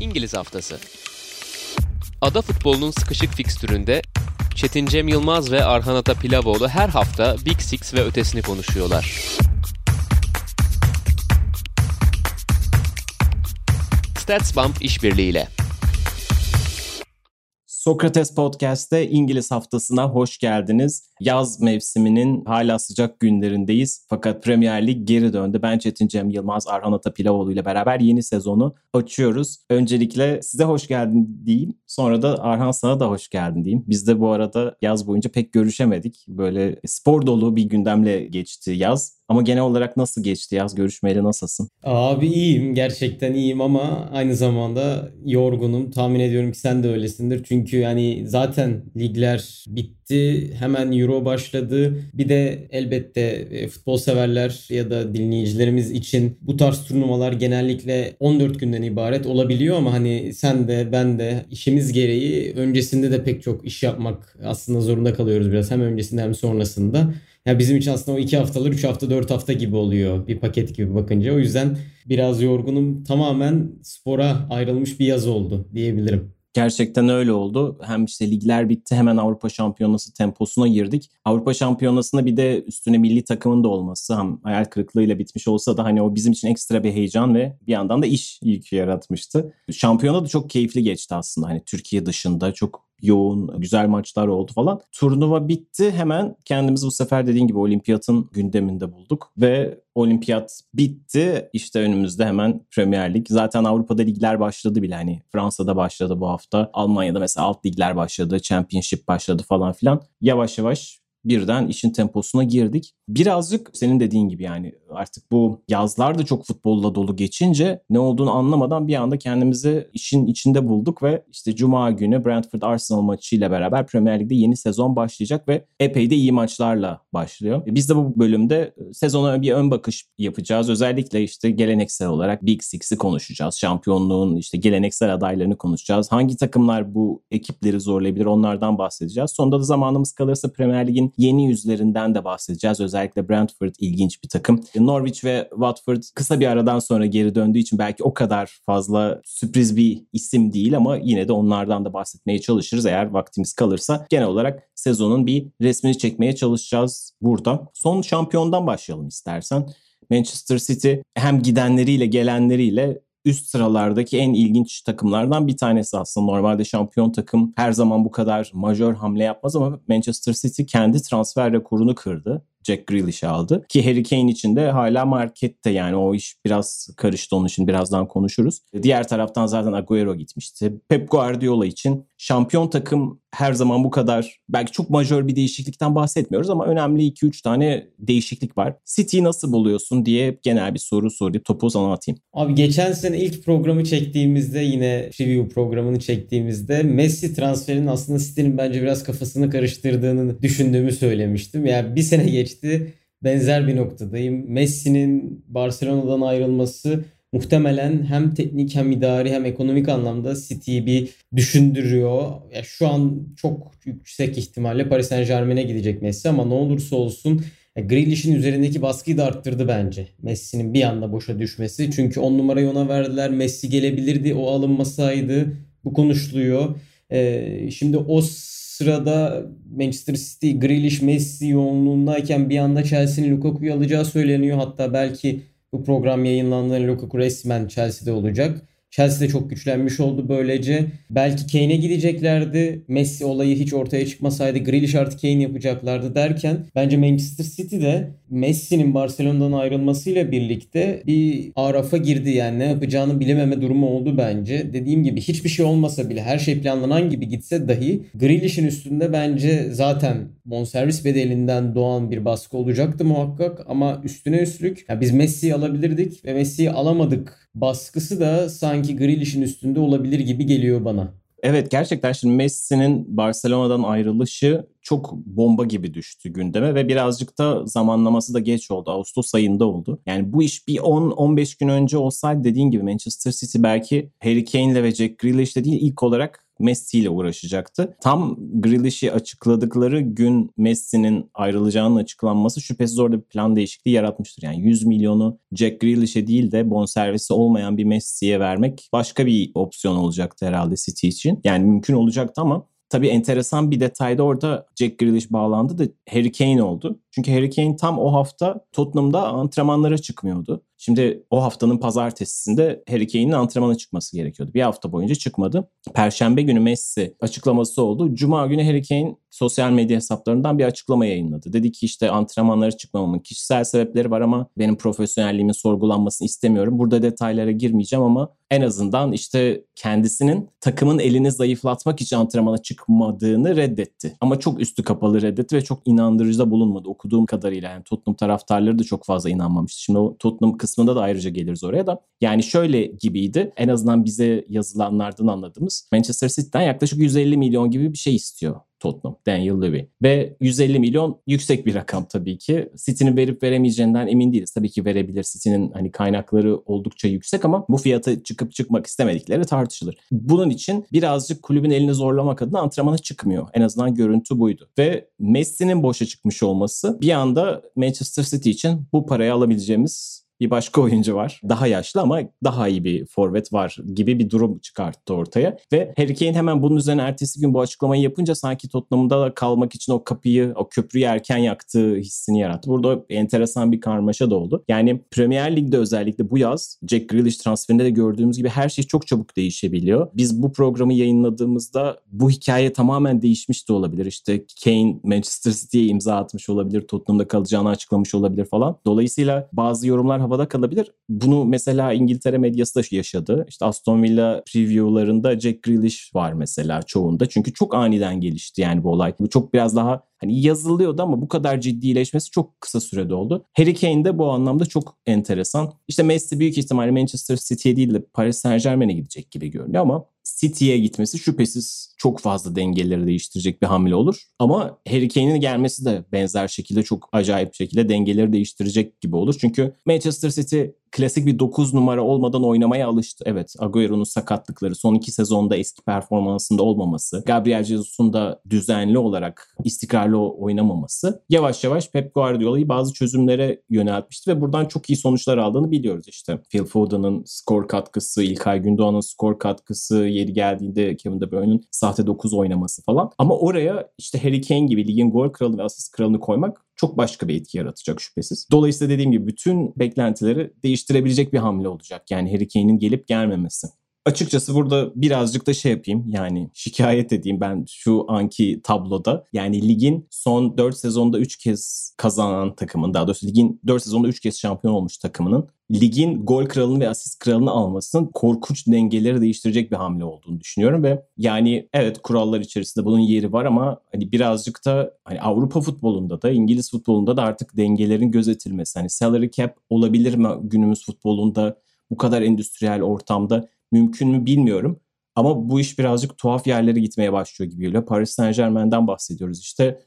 İngiliz haftası. Ada futbolunun sıkışık fikstüründe Çetin Cem Yılmaz ve Arhan Ata Pilavoğlu her hafta Big Six ve ötesini konuşuyorlar. StatsBomb işbirliğiyle. Sokrates Podcast'te İngiliz haftasına hoş geldiniz. Yaz mevsiminin hala sıcak günlerindeyiz. Fakat Premier Lig geri döndü. Ben Çetin Cem Yılmaz, Arhan Ata Pilavoğlu ile beraber yeni sezonu açıyoruz. Öncelikle size hoş geldin diyeyim. Sonra da Arhan sana da hoş geldin diyeyim. Biz de bu arada yaz boyunca pek görüşemedik. Böyle spor dolu bir gündemle geçti yaz. Ama genel olarak nasıl geçti yaz? Görüşmeyle nasılsın? Abi iyiyim. Gerçekten iyiyim ama aynı zamanda yorgunum. Tahmin ediyorum ki sen de öylesindir. Çünkü yani zaten ligler bitti. Hemen Euro başladı. Bir de elbette futbol severler ya da dinleyicilerimiz için bu tarz turnuvalar genellikle 14 günden ibaret olabiliyor ama hani sen de ben de işimiz gereği öncesinde de pek çok iş yapmak aslında zorunda kalıyoruz biraz. Hem öncesinde hem sonrasında. Yani bizim için aslında o 2 haftalar, 3 hafta, 4 hafta gibi oluyor bir paket gibi bakınca. O yüzden biraz yorgunum. Tamamen spora ayrılmış bir yaz oldu diyebilirim. Gerçekten öyle oldu. Hem işte ligler bitti, hemen Avrupa Şampiyonası temposuna girdik. Avrupa Şampiyonası'nda bir de üstüne milli takımın da olması, hem hayal kırıklığıyla bitmiş olsa da hani o bizim için ekstra bir heyecan ve bir yandan da iş yükü yaratmıştı. Şampiyona da çok keyifli geçti aslında. Hani Türkiye dışında çok yoğun, güzel maçlar oldu falan. Turnuva bitti. Hemen kendimizi bu sefer dediğin gibi olimpiyatın gündeminde bulduk ve olimpiyat bitti. İşte önümüzde hemen Premier Lig. Zaten Avrupa'da ligler başladı bile. Hani Fransa'da başladı bu hafta. Almanya'da mesela alt ligler başladı. Championship başladı falan filan. Yavaş yavaş birden işin temposuna girdik. Birazcık senin dediğin gibi yani artık bu yazlar da çok futbolla dolu geçince ne olduğunu anlamadan bir anda kendimizi işin içinde bulduk ve işte Cuma günü Brentford Arsenal maçıyla beraber Premier Lig'de yeni sezon başlayacak ve epey de iyi maçlarla başlıyor. Biz de bu bölümde sezona bir ön bakış yapacağız. Özellikle işte geleneksel olarak Big Six'i konuşacağız. Şampiyonluğun işte geleneksel adaylarını konuşacağız. Hangi takımlar bu ekipleri zorlayabilir onlardan bahsedeceğiz. Sonunda da zamanımız kalırsa Premier Lig'in yeni yüzlerinden de bahsedeceğiz. Özellikle Brentford ilginç bir takım. Norwich ve Watford kısa bir aradan sonra geri döndüğü için belki o kadar fazla sürpriz bir isim değil ama yine de onlardan da bahsetmeye çalışırız. Eğer vaktimiz kalırsa genel olarak sezonun bir resmini çekmeye çalışacağız burada. Son şampiyondan başlayalım istersen. Manchester City hem gidenleriyle gelenleriyle üst sıralardaki en ilginç takımlardan bir tanesi aslında. Normalde şampiyon takım her zaman bu kadar majör hamle yapmaz ama Manchester City kendi transfer rekorunu kırdı. Jack Grealish aldı. Ki Harry Kane için de hala markette yani o iş biraz karıştı onun için birazdan konuşuruz. Diğer taraftan zaten Agüero gitmişti. Pep Guardiola için şampiyon takım her zaman bu kadar belki çok majör bir değişiklikten bahsetmiyoruz ama önemli 2-3 tane değişiklik var. City'yi nasıl buluyorsun diye genel bir soru sorayım. Topu sana atayım. Abi geçen sene ilk programı çektiğimizde yine preview programını çektiğimizde Messi transferinin aslında City'nin bence biraz kafasını karıştırdığını düşündüğümü söylemiştim. Yani bir sene geçti. Benzer bir noktadayım. Messi'nin Barcelona'dan ayrılması muhtemelen hem teknik hem idari hem ekonomik anlamda City'yi bir düşündürüyor. Ya şu an çok yüksek ihtimalle Paris Saint-Germain'e gidecek Messi ama ne olursa olsun Grealish'in üzerindeki baskıyı da arttırdı bence. Messi'nin bir anda boşa düşmesi. Çünkü 10 numarayı ona verdiler. Messi gelebilirdi. O alınmasaydı. Bu konuşuluyor. Şimdi o sırada Manchester City Grealish Messi yoğunluğundayken bir anda Chelsea'nin Lukaku'yu alacağı söyleniyor. Hatta belki bu program yayınlandığında Lukaku resmen Chelsea'de olacak. Chelsea de çok güçlenmiş oldu böylece. Belki Kane'e gideceklerdi. Messi olayı hiç ortaya çıkmasaydı Grealish artı Kane yapacaklardı derken bence Manchester City de Messi'nin Barcelona'dan ayrılmasıyla birlikte bir arafa girdi. Yani ne yapacağını bilememe durumu oldu bence. Dediğim gibi hiçbir şey olmasa bile her şey planlanan gibi gitse dahi Grealish'in üstünde bence zaten bonservis bedelinden doğan bir baskı olacaktı muhakkak ama üstüne üstlük yani biz Messi'yi alabilirdik ve Messi'yi alamadık. Baskısı da sanki Grealish'in üstünde olabilir gibi geliyor bana. Evet gerçekten şimdi Messi'nin Barcelona'dan ayrılışı çok bomba gibi düştü gündeme ve birazcık da zamanlaması da geç oldu. Ağustos ayında oldu. Yani bu iş bir 10-15 gün önce olsaydı dediğin gibi Manchester City belki Harry Kane'le ve Jack Grealish'le değil ilk olarak Messi ile uğraşacaktı. Tam Grealish'i açıkladıkları gün Messi'nin ayrılacağının açıklanması şüphesiz orada bir plan değişikliği yaratmıştır. Yani 100 milyonu Jack Grealish'e değil de bonservisi olmayan bir Messi'ye vermek başka bir opsiyon olacaktı herhalde City için. Yani mümkün olacaktı ama tabii enteresan bir detayda orada Jack Grealish bağlandı da Harry Kane oldu. Çünkü Harry Kane tam o hafta Tottenham'da antrenmanlara çıkmıyordu. Şimdi o haftanın pazartesisinde Harry Kane'in antrenmana çıkması gerekiyordu. Bir hafta boyunca çıkmadı. Perşembe günü Messi açıklaması oldu. Cuma günü Harry Kane sosyal medya hesaplarından bir açıklama yayınladı. Dedi ki işte antrenmanlara çıkmamamın kişisel sebepleri var ama benim profesyonelliğimin sorgulanmasını istemiyorum. Burada detaylara girmeyeceğim ama en azından işte kendisinin takımın elini zayıflatmak için antrenmana çıkmadığını reddetti. Ama çok üstü kapalı reddetti ve çok inandırıcı da bulunmadı. Okuduğum kadarıyla yani Tottenham taraftarları da çok fazla inanmamıştı. Şimdi o Tottenham kısmında da ayrıca geliriz oraya da. Yani şöyle gibiydi. En azından bize yazılanlardan anladığımız. Manchester City'den yaklaşık 150 milyon gibi bir şey istiyor Tottenham, Daniel Levy. Ve 150 milyon yüksek bir rakam tabii ki. City'nin verip veremeyeceğinden emin değiliz. Tabii ki verebilir. City'nin hani kaynakları oldukça yüksek ama bu fiyata çıkıp çıkmak istemedikleri tartışılır. Bunun için birazcık kulübün elini zorlamak adına antrenmana çıkmıyor. En azından görüntü buydu. Ve Messi'nin boşa çıkmış olması bir anda Manchester City için bu parayı alabileceğimiz bir başka oyuncu var. Daha yaşlı ama daha iyi bir forvet var gibi bir durum çıkarttı ortaya. Ve Harry Kane hemen bunun üzerine ertesi gün bu açıklamayı yapınca sanki Tottenham'da kalmak için o kapıyı, o köprüyü erken yaktığı hissini yarattı. Burada enteresan bir karmaşa da oldu. Yani Premier Lig'de özellikle bu yaz Jack Grealish transferinde de gördüğümüz gibi her şey çok çabuk değişebiliyor. Biz bu programı yayınladığımızda bu hikaye tamamen değişmiş de olabilir. İşte Kane Manchester City'ye imza atmış olabilir, Tottenham'da kalacağını açıklamış olabilir falan. Dolayısıyla bazı yorumlar havada kalabilir. Bunu mesela İngiltere medyası da yaşadı. İşte Aston Villa preview'larında Jack Grealish var mesela çoğunda. Çünkü çok aniden gelişti yani bu olay. Bu çok biraz daha hani yazılıyordu ama bu kadar ciddileşmesi çok kısa sürede oldu. Harry Kane de bu anlamda çok enteresan. İşte Messi büyük ihtimalle Manchester City'ye değil de Paris Saint-Germain'e gidecek gibi görünüyor ama City'ye gitmesi şüphesiz çok fazla dengeleri değiştirecek bir hamle olur. Ama Harry Kane'in gelmesi de benzer şekilde çok acayip şekilde dengeleri değiştirecek gibi olur. Çünkü Manchester City klasik bir 9 numara olmadan oynamaya alıştı. Evet, Agüero'nun sakatlıkları, son 2 sezonda eski performansında olmaması, Gabriel Jesus'un da düzenli olarak istikrarlı oynamaması yavaş yavaş Pep Guardiola'yı bazı çözümlere yöneltmişti ve buradan çok iyi sonuçlar aldığını biliyoruz işte. Phil Foden'ın skor katkısı, İlkay Gündoğan'ın skor katkısı, yeri geldiğinde Kevin De Bruyne'nin sahte 9 oynaması falan. Ama oraya işte Harry Kane gibi ligin gol kralı ve asist kralını koymak çok başka bir etki yaratacak şüphesiz. Dolayısıyla dediğim gibi bütün beklentileri değiştirebilecek bir hamle olacak. Yani Harry Kane'in gelip gelmemesi. Açıkçası burada birazcık da şey yapayım yani şikayet edeyim ben şu anki tabloda. Yani ligin son 4 sezonda 3 kez kazanan takımın, daha doğrusu ligin 4 sezonda 3 kez şampiyon olmuş takımının ligin gol kralını ve asist kralını almasının korkunç dengeleri değiştirecek bir hamle olduğunu düşünüyorum ve yani evet kurallar içerisinde bunun yeri var ama hani birazcık da hani Avrupa futbolunda da İngiliz futbolunda da artık dengelerin gözetilmesi. Hani salary cap olabilir mi günümüz futbolunda bu kadar endüstriyel ortamda? Mümkün mü bilmiyorum ama bu iş birazcık tuhaf yerlere gitmeye başlıyor gibi geliyor. Paris Saint-Germain'den bahsediyoruz işte.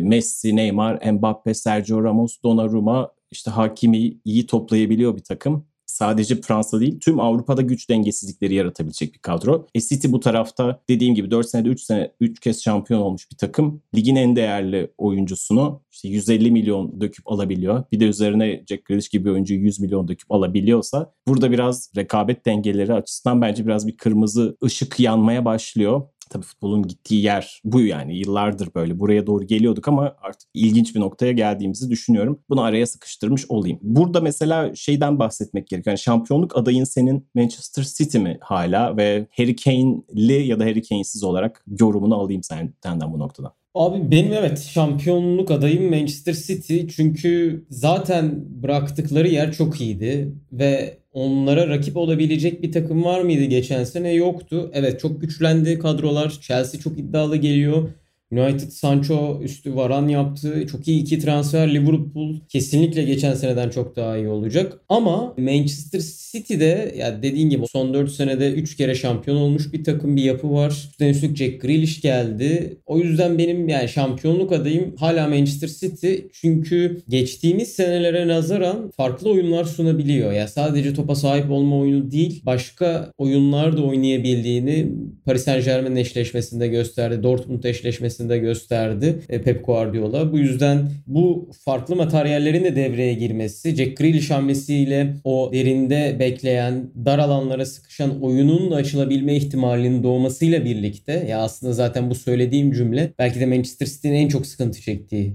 Messi, Neymar, Mbappe, Sergio Ramos, Donnarumma, işte Hakimi iyi toplayabiliyor bir takım. Sadece Fransa değil tüm Avrupa'da güç dengesizlikleri yaratabilecek bir kadro. City bu tarafta dediğim gibi 4 senede 3 kez şampiyon olmuş bir takım. Ligin en değerli oyuncusunu işte 150 milyon döküp alabiliyor. Bir de üzerine Jack Grealish gibi oyuncuyu 100 milyon döküp alabiliyorsa burada biraz rekabet dengeleri açısından bence biraz bir kırmızı ışık yanmaya başlıyor. Tabii futbolun gittiği yer bu yani yıllardır böyle buraya doğru geliyorduk ama artık ilginç bir noktaya geldiğimizi düşünüyorum. Bunu araya sıkıştırmış olayım. Burada mesela şeyden bahsetmek gerekiyor. Yani şampiyonluk adayın senin Manchester City mi hala ve Harry Kane'li ya da Harry Kane'siz olarak yorumunu alayım senden bu noktada. Abi benim evet şampiyonluk adayım Manchester City çünkü zaten bıraktıkları yer çok iyiydi ve onlara rakip olabilecek bir takım var mıydı geçen sene? Yoktu. Evet çok güçlendi kadrolar. Chelsea çok iddialı geliyor. United Sancho üstü Varane yaptı. Çok iyi iki transfer. Liverpool kesinlikle geçen seneden çok daha iyi olacak. Ama Manchester City'de ya dediğin gibi son 4 senede 3 kere şampiyon olmuş bir takım, bir yapı var. Üstüne üstlük Jack Grealish geldi. O yüzden benim yani şampiyonluk adayım hala Manchester City. Çünkü geçtiğimiz senelere nazaran farklı oyunlar sunabiliyor. Ya sadece topa sahip olma oyunu değil, başka oyunlar da oynayabildiğini Paris Saint-Germain eşleşmesinde gösterdi. Dortmund eşleşmesinde gösterdi Pep Guardiola. Bu yüzden bu farklı materyallerin de devreye girmesi, Jack Grealish hamlesiyle o derinde bekleyen, dar alanlara sıkışan oyunun da açılabilme ihtimalinin doğmasıyla birlikte, ya aslında zaten bu söylediğim cümle belki de Manchester City'nin en çok sıkıntı çektiği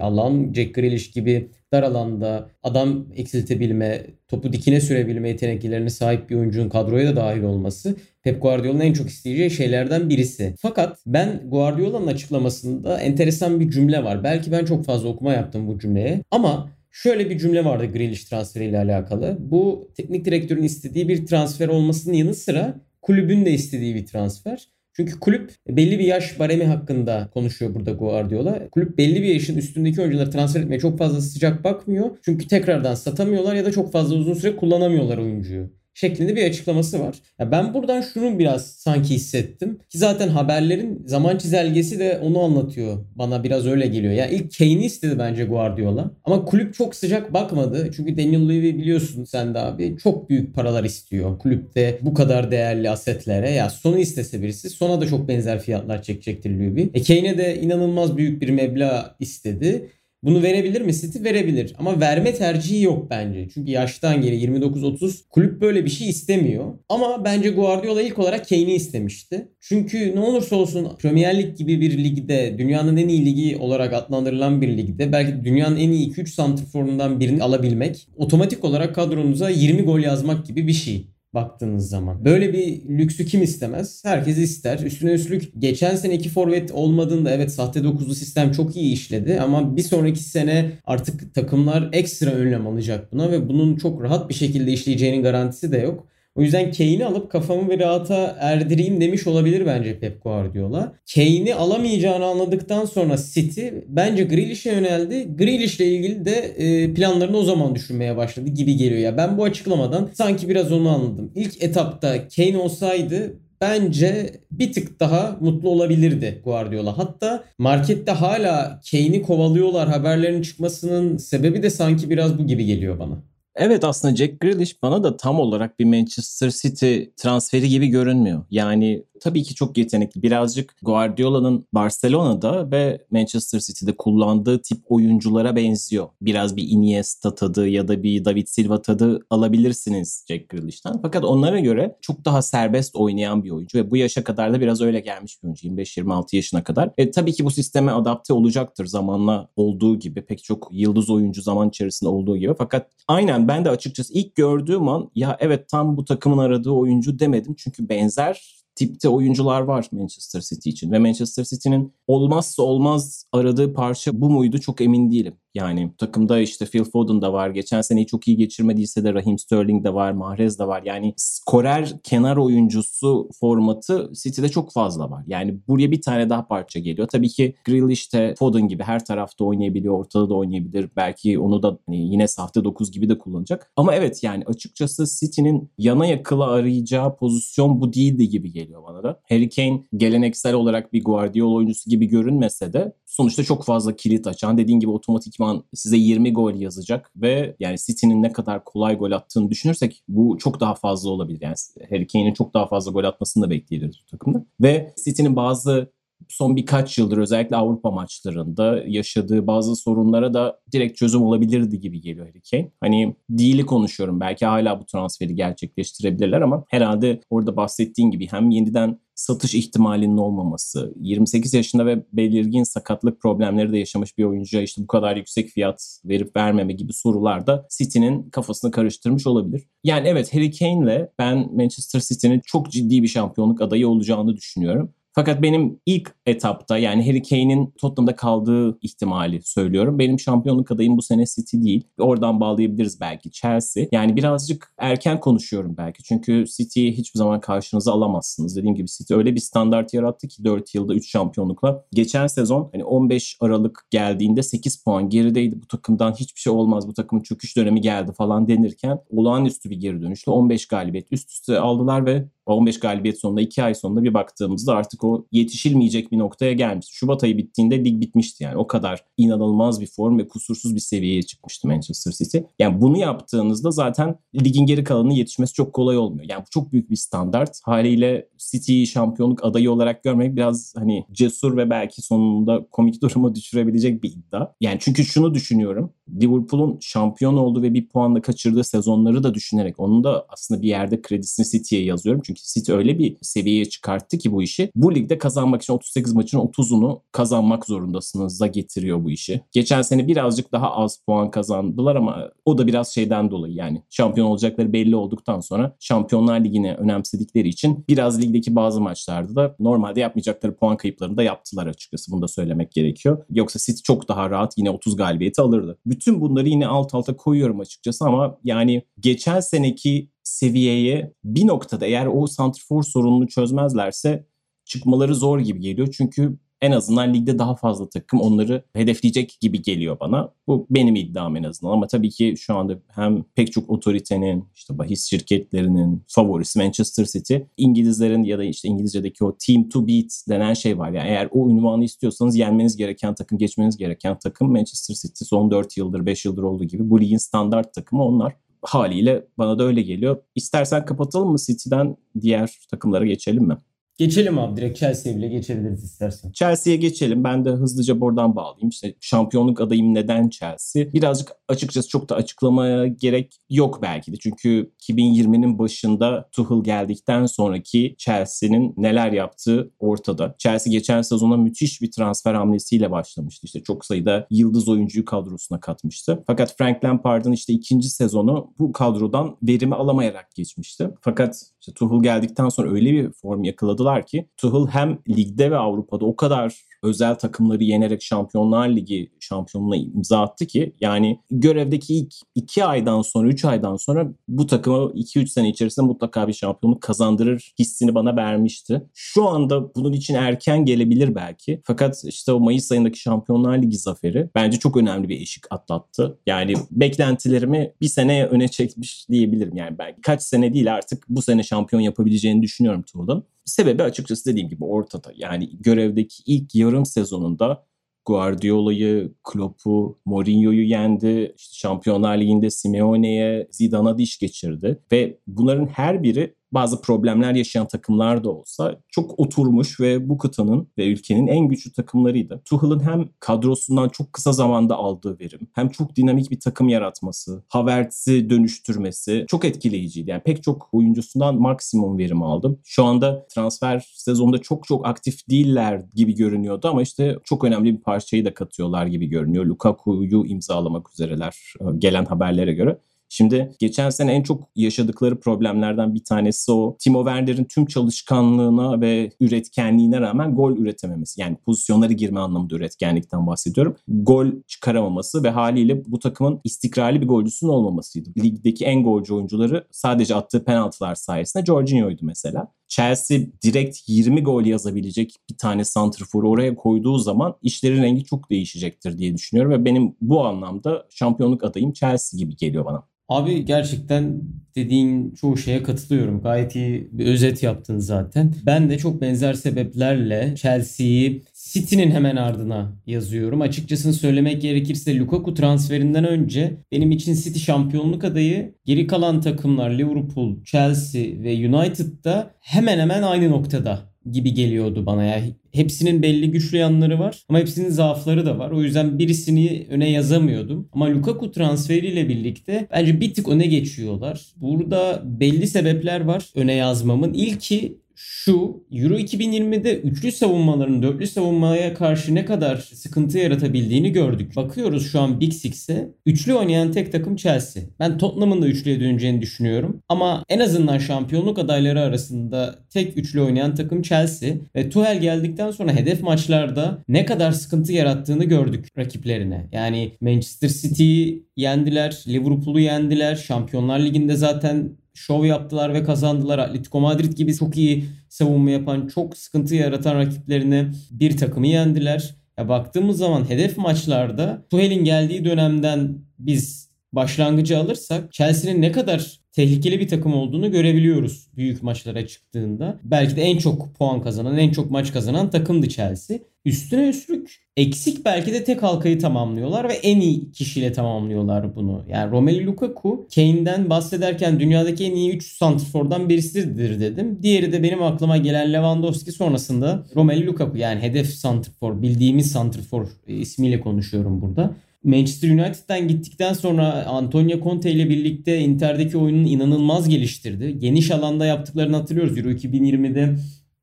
alan. Jack Grealish gibi dar alanda adam eksiltebilme, topu dikine sürebilme yeteneklerine sahip bir oyuncunun kadroya da dahil olması Pep Guardiola'nın en çok isteyeceği şeylerden birisi. Fakat ben Guardiola'nın açıklamasında enteresan bir cümle var. Belki ben çok fazla okuma yaptım bu cümleye ama şöyle bir cümle vardı Grealish transferiyle alakalı. Bu teknik direktörün istediği bir transfer olmasının yanı sıra kulübün de istediği bir transfer. Çünkü kulüp belli bir yaş baremi hakkında konuşuyor burada Guardiola. Kulüp belli bir yaşın üstündeki oyuncuları transfer etmeye çok fazla sıcak bakmıyor. Çünkü tekrardan satamıyorlar ya da çok fazla uzun süre kullanamıyorlar oyuncuyu şeklinde bir açıklaması var. Ya ben buradan şunu biraz sanki hissettim. Ki zaten haberlerin zaman çizelgesi de onu anlatıyor. Bana biraz öyle geliyor. Ya ilk Kane'i istedi bence Guardiola. Ama kulüp çok sıcak bakmadı. Çünkü Daniel Levy biliyorsun sen de abi çok büyük paralar istiyor. Kulüpte bu kadar değerli asetlere. Ya Son'u istese birisi Son'a da çok benzer fiyatlar çekecektir Levy. Kane'e de inanılmaz büyük bir meblağ istedi. Bunu verebilir mi? City verebilir. Ama verme tercihi yok bence. Çünkü yaştan geri 29-30 kulüp böyle bir şey istemiyor. Ama bence Guardiola ilk olarak Kane'i istemişti. Çünkü ne olursa olsun Premier Lig gibi bir ligde, dünyanın en iyi ligi olarak adlandırılan bir ligde belki dünyanın en iyi 2-3 santrforundan birini alabilmek otomatik olarak kadronuza 20 gol yazmak gibi bir şey. Baktığınız zaman. Böyle bir lüksü kim istemez? Herkes ister. Üstüne üstlük geçen sene 2 forvet olmadığında evet sahte 9'lu sistem çok iyi işledi ama bir sonraki sene artık takımlar ekstra önlem alacak buna ve bunun çok rahat bir şekilde işleyeceğinin garantisi de yok. O yüzden Kane'i alıp kafamı bir rahata erdireyim demiş olabilir bence Pep Guardiola. Kane'i alamayacağını anladıktan sonra City bence Grealish'e yöneldi. Grealish'le ilgili de planlarını o zaman düşünmeye başladı gibi geliyor ya. Ben bu açıklamadan sanki biraz onu anladım. İlk etapta Kane olsaydı bence bir tık daha mutlu olabilirdi Guardiola. Hatta markette hala Kane'i kovalıyorlar haberlerinin çıkmasının sebebi de sanki biraz bu gibi geliyor bana. Evet aslında Jack Grealish bana da tam olarak bir Manchester City transferi gibi görünmüyor. Yani tabii ki çok yetenekli. Birazcık Guardiola'nın Barcelona'da ve Manchester City'de kullandığı tip oyunculara benziyor. Biraz bir Iniesta tadı ya da bir David Silva tadı alabilirsiniz Jack Grealish'ten. Fakat onlara göre çok daha serbest oynayan bir oyuncu ve bu yaşa kadar da biraz öyle gelmiş bir oyuncu. 25-26 yaşına kadar. Tabii ki bu sisteme adapte olacaktır zamanla olduğu gibi. Pek çok yıldız oyuncu zaman içerisinde olduğu gibi. Fakat aynen ben de açıkçası ilk gördüğüm an ya evet tam bu takımın aradığı oyuncu demedim. Çünkü benzer tipte oyuncular var Manchester City için ve Manchester City'nin olmazsa olmaz aradığı parça bu muydu çok emin değilim. Yani takımda işte Phil Foden da var. Geçen seneyi çok iyi geçirmediyse de Raheem Sterling de var, Mahrez de var. Yani skorer kenar oyuncusu formatı City'de çok fazla var. Yani buraya bir tane daha parça geliyor. Tabii ki Grealish de Foden gibi her tarafta oynayabiliyor, ortada da oynayabilir. Belki onu da yine sahte 9 gibi de kullanacak. Ama evet yani açıkçası City'nin yana yakıla arayacağı pozisyon bu değildi gibi geliyor bana da. Harry Kane geleneksel olarak bir Guardiola oyuncusu gibi görünmese de sonuçta çok fazla kilit açan, dediğin gibi otomatikman size 20 gol yazacak ve yani City'nin ne kadar kolay gol attığını düşünürsek bu çok daha fazla olabilir. Yani Harry Kane'in çok daha fazla gol atmasını da bekleyebiliriz bu takımda. Ve City'nin bazı son birkaç yıldır özellikle Avrupa maçlarında yaşadığı bazı sorunlara da direkt çözüm olabilirdi gibi geliyor Harry Kane. Hani deal'i konuşuyorum. Belki hala bu transferi gerçekleştirebilirler ama herhalde orada bahsettiğin gibi hem yeniden satış ihtimalinin olmaması, 28 yaşında ve belirgin sakatlık problemleri de yaşamış bir oyuncuya işte bu kadar yüksek fiyat verip vermeme gibi sorular da City'nin kafasını karıştırmış olabilir. Yani evet Harry Kane'le ben Manchester City'nin çok ciddi bir şampiyonluk adayı olacağını düşünüyorum. Fakat benim ilk etapta, yani Harry Kane'in Tottenham'da kaldığı ihtimali söylüyorum. Benim şampiyonluk adayım bu sene City değil. Oradan bağlayabiliriz belki Chelsea. Yani birazcık erken konuşuyorum belki. Çünkü City'yi hiçbir zaman karşınıza alamazsınız. Dediğim gibi City öyle bir standart yarattı ki 4 yılda 3 şampiyonlukla. Geçen sezon hani 15 Aralık geldiğinde 8 puan gerideydi. Bu takımdan hiçbir şey olmaz. Bu takımın çöküş dönemi geldi falan denirken olağanüstü bir geri dönüşle 15 galibiyet üst üste aldılar ve 15 galibiyet sonunda 2 ay sonunda bir baktığımızda artık o yetişilmeyecek bir noktaya gelmiş. Şubat ayı bittiğinde lig bitmişti yani. O kadar inanılmaz bir form ve kusursuz bir seviyeye çıkmıştı Manchester City. Yani bunu yaptığınızda zaten ligin geri kalanına yetişmesi çok kolay olmuyor. Yani bu çok büyük bir standart. Haliyle City'yi şampiyonluk adayı olarak görmek biraz hani cesur ve belki sonunda komik duruma düşürebilecek bir iddia. Yani çünkü şunu düşünüyorum. Liverpool'un şampiyon olduğu ve bir puanla kaçırdığı sezonları da düşünerek onun da aslında bir yerde kredisini City'ye yazıyorum. Çünkü City öyle bir seviyeye çıkarttı ki bu işi. Bu ligde kazanmak için 38 maçın 30'unu kazanmak zorundasınız'a getiriyor bu işi. Geçen sene birazcık daha az puan kazandılar ama o da biraz şeyden dolayı, yani şampiyon olacakları belli olduktan sonra Şampiyonlar Ligi'ni önemsedikleri için biraz ligdeki bazı maçlarda da normalde yapmayacakları puan kayıplarını da yaptılar açıkçası. Bunu da söylemek gerekiyor. Yoksa City çok daha rahat yine 30 galibiyeti alırdı. Bütün bunları yine alt alta koyuyorum açıkçası ama yani geçen seneki seviyeye bir noktada eğer o santrfor sorununu çözmezlerse çıkmaları zor gibi geliyor. Çünkü en azından ligde daha fazla takım onları hedefleyecek gibi geliyor bana. Bu benim iddiam en azından. Ama tabii ki şu anda hem pek çok otoritenin, işte bahis şirketlerinin favorisi Manchester City. İngilizlerin ya da işte İngilizce'deki o team to beat denen şey var. Yani eğer o ünvanı istiyorsanız yenmeniz gereken takım, geçmeniz gereken takım Manchester City. Son 4 yıldır, 5 yıldır olduğu gibi bu ligin standart takımı onlar. Haliyle bana da öyle geliyor. İstersen kapatalım mı City'den, diğer takımlara geçelim mi? Geçelim abi, direkt Chelsea'ye bile geçebiliriz istersen. Chelsea'ye geçelim. Ben de hızlıca buradan bağlayayım. İşte şampiyonluk adayım neden Chelsea? Birazcık açıkçası çok da açıklamaya gerek yok belki de. Çünkü 2020'nin başında Tuchel geldikten sonraki Chelsea'nin neler yaptığı ortada. Chelsea geçen sezona müthiş bir transfer hamlesiyle başlamıştı. İşte çok sayıda yıldız oyuncuyu kadrosuna katmıştı. Fakat Frank Lampard'ın işte ikinci sezonu bu kadrodan verimi alamayarak geçmişti. Fakat işte Tuchel geldikten sonra öyle bir form yakaladı ki Tuchel hem ligde ve Avrupa'da o kadar özel takımları yenerek Şampiyonlar Ligi şampiyonluğuna imza attı ki yani görevdeki ilk 2 aydan sonra 3 aydan sonra bu takıma 2-3 sene içerisinde mutlaka bir şampiyonluk kazandırır hissini bana vermişti. Şu anda bunun için erken gelebilir belki. Fakat işte o Mayıs ayındaki Şampiyonlar Ligi zaferi bence çok önemli bir eşik atlattı. Yani beklentilerimi bir seneye öne çekmiş diyebilirim. Yani ben kaç sene değil artık bu sene şampiyon yapabileceğini düşünüyorum Tuchel'ın. Sebebi açıkçası dediğim gibi ortada. Yani görevdeki ilk yarım sezonunda Guardiola'yı, Klopp'u, Mourinho'yu yendi. İşte Şampiyonlar Ligi'nde Simeone'ye, Zidane'a diş geçirdi. Ve bunların her biri bazı problemler yaşayan takımlar da olsa çok oturmuş ve bu kıtanın ve ülkenin en güçlü takımlarıydı. Tuchel'ın hem kadrosundan çok kısa zamanda aldığı verim, hem çok dinamik bir takım yaratması, Havertz'i dönüştürmesi çok etkileyiciydi. Yani pek çok oyuncusundan maksimum verim aldım. Şu anda transfer sezonunda çok çok aktif değiller gibi görünüyordu ama işte çok önemli bir parçayı da katıyorlar gibi görünüyor. Lukaku'yu imzalamak üzereler gelen haberlere göre. Şimdi geçen sene en çok yaşadıkları problemlerden bir tanesi o Timo Werner'in tüm çalışkanlığına ve üretkenliğine rağmen gol üretememesi. Yani pozisyonlara girme anlamında üretkenlikten bahsediyorum. Gol çıkaramaması ve haliyle bu takımın istikrarlı bir golcüsünün olmamasıydı. Ligdeki en golcü oyuncuları sadece attığı penaltılar sayesinde Jorginho'ydu mesela. Chelsea direkt 20 gol yazabilecek bir tane santrforu oraya koyduğu zaman işlerin rengi çok değişecektir diye düşünüyorum ve benim bu anlamda şampiyonluk adayım Chelsea gibi geliyor bana. Abi gerçekten dediğin çoğu şeye katılıyorum. Gayet iyi bir özet yaptın zaten. Ben de çok benzer sebeplerle Chelsea'yi City'nin hemen ardına yazıyorum. Açıkçası söylemek gerekirse Lukaku transferinden önce benim için City şampiyonluk adayı, geri kalan takımlar Liverpool, Chelsea ve United'da hemen hemen aynı noktada gibi geliyordu bana ya. Hepsinin belli güçlü yanları var ama hepsinin zaafları da var. O yüzden birisini öne yazamıyordum. Ama Lukaku transferiyle birlikte bence bir tık öne geçiyorlar. Burada belli sebepler var öne yazmamın. İlki şu: Euro 2020'de üçlü savunmaların dörtlü savunmaya karşı ne kadar sıkıntı yaratabildiğini gördük. Bakıyoruz şu an Big Six'e. Üçlü oynayan tek takım Chelsea. Ben Tottenham'ın da üçlüye döneceğini düşünüyorum. Ama en azından şampiyonluk adayları arasında tek üçlü oynayan takım Chelsea. Ve Tuchel geldikten sonra hedef maçlarda ne kadar sıkıntı yarattığını gördük rakiplerine. Yani Manchester City'yi yendiler, Liverpool'u yendiler. Şampiyonlar Ligi'nde zaten şov yaptılar ve kazandılar. Atletico Madrid gibi çok iyi savunma yapan, çok sıkıntı yaratan rakiplerine bir takımı yendiler. Ya baktığımız zaman hedef maçlarda Tuchel'in geldiği dönemden biz başlangıcı alırsak Chelsea'nin ne kadar tehlikeli bir takım olduğunu görebiliyoruz büyük maçlara çıktığında. Belki de en çok puan kazanan, en çok maç kazanan takımdı Chelsea. Üstüne üstlük eksik belki de tek halkayı tamamlıyorlar ve en iyi kişiyle tamamlıyorlar bunu. Yani Romelu Lukaku, Kane'den bahsederken dünyadaki en iyi 3 santrfordan birisidir dedim. Diğeri de benim aklıma gelen Lewandowski, sonrasında Romelu Lukaku, yani hedef santrfor, bildiğimiz santrfor ismiyle konuşuyorum burada. Manchester United'den gittikten sonra Antonio Conte ile birlikte Inter'deki oyununu inanılmaz geliştirdi. Geniş alanda yaptıklarını hatırlıyoruz. Euro 2020'de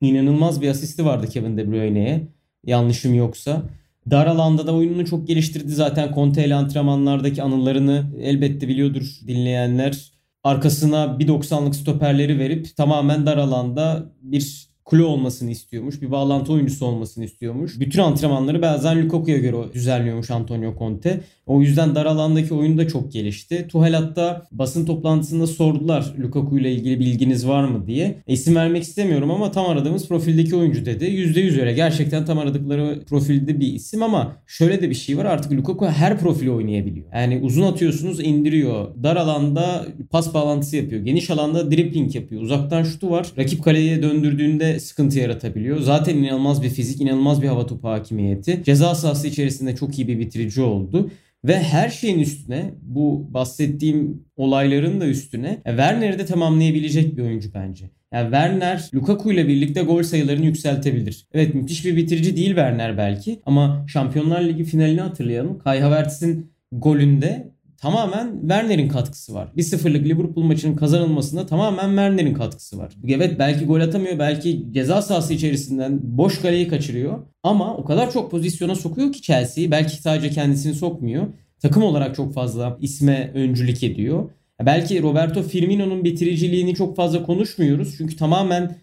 inanılmaz bir asisti vardı Kevin De Bruyne'ye, yanlışım yoksa. Dar alanda da oyununu çok geliştirdi. Zaten Conte ile antrenmanlardaki anılarını elbette biliyordur dinleyenler. Arkasına bir 90'lık stoperleri verip tamamen dar alanda bir kule olmasını istiyormuş. Bir bağlantı oyuncusu olmasını istiyormuş. Bütün antrenmanları bazen Lukaku'ya göre düzenliyormuş Antonio Conte. O yüzden dar alandaki oyunu da çok gelişti. Tuchel hatta basın toplantısında sordular Lukaku ile ilgili bilginiz var mı diye. İsim vermek istemiyorum ama tam aradığımız profildeki oyuncu dedi. %100 öyle. Gerçekten tam aradıkları profilde bir isim ama şöyle de bir şey var. Artık Lukaku her profili oynayabiliyor. Yani uzun atıyorsunuz, indiriyor. Dar alanda pas bağlantısı yapıyor. Geniş alanda dribbling yapıyor. Uzaktan şutu var. Rakip kaleye döndürdüğünde sıkıntı yaratabiliyor. Zaten inanılmaz bir fizik, inanılmaz bir hava topu hakimiyeti. Ceza sahası içerisinde çok iyi bir bitirici oldu. Ve her şeyin üstüne, bu bahsettiğim olayların da üstüne, Werner'i de tamamlayabilecek bir oyuncu bence. Yani Werner, Lukaku ile birlikte gol sayılarını yükseltebilir. Evet, müthiş bir bitirici değil Werner belki ama Şampiyonlar Ligi finalini hatırlayalım. Kai Havertz'in golünde tamamen Werner'in katkısı var. 1-0'lık Liverpool maçının kazanılmasında tamamen Werner'in katkısı var. Evet, belki gol atamıyor, belki ceza sahası içerisinden boş kaleyi kaçırıyor. Ama o kadar çok pozisyona sokuyor ki Chelsea'yi. Belki sadece kendisini sokmuyor. Takım olarak çok fazla isme öncülük ediyor. Belki Roberto Firmino'nun bitiriciliğini çok fazla konuşmuyoruz. Çünkü tamamen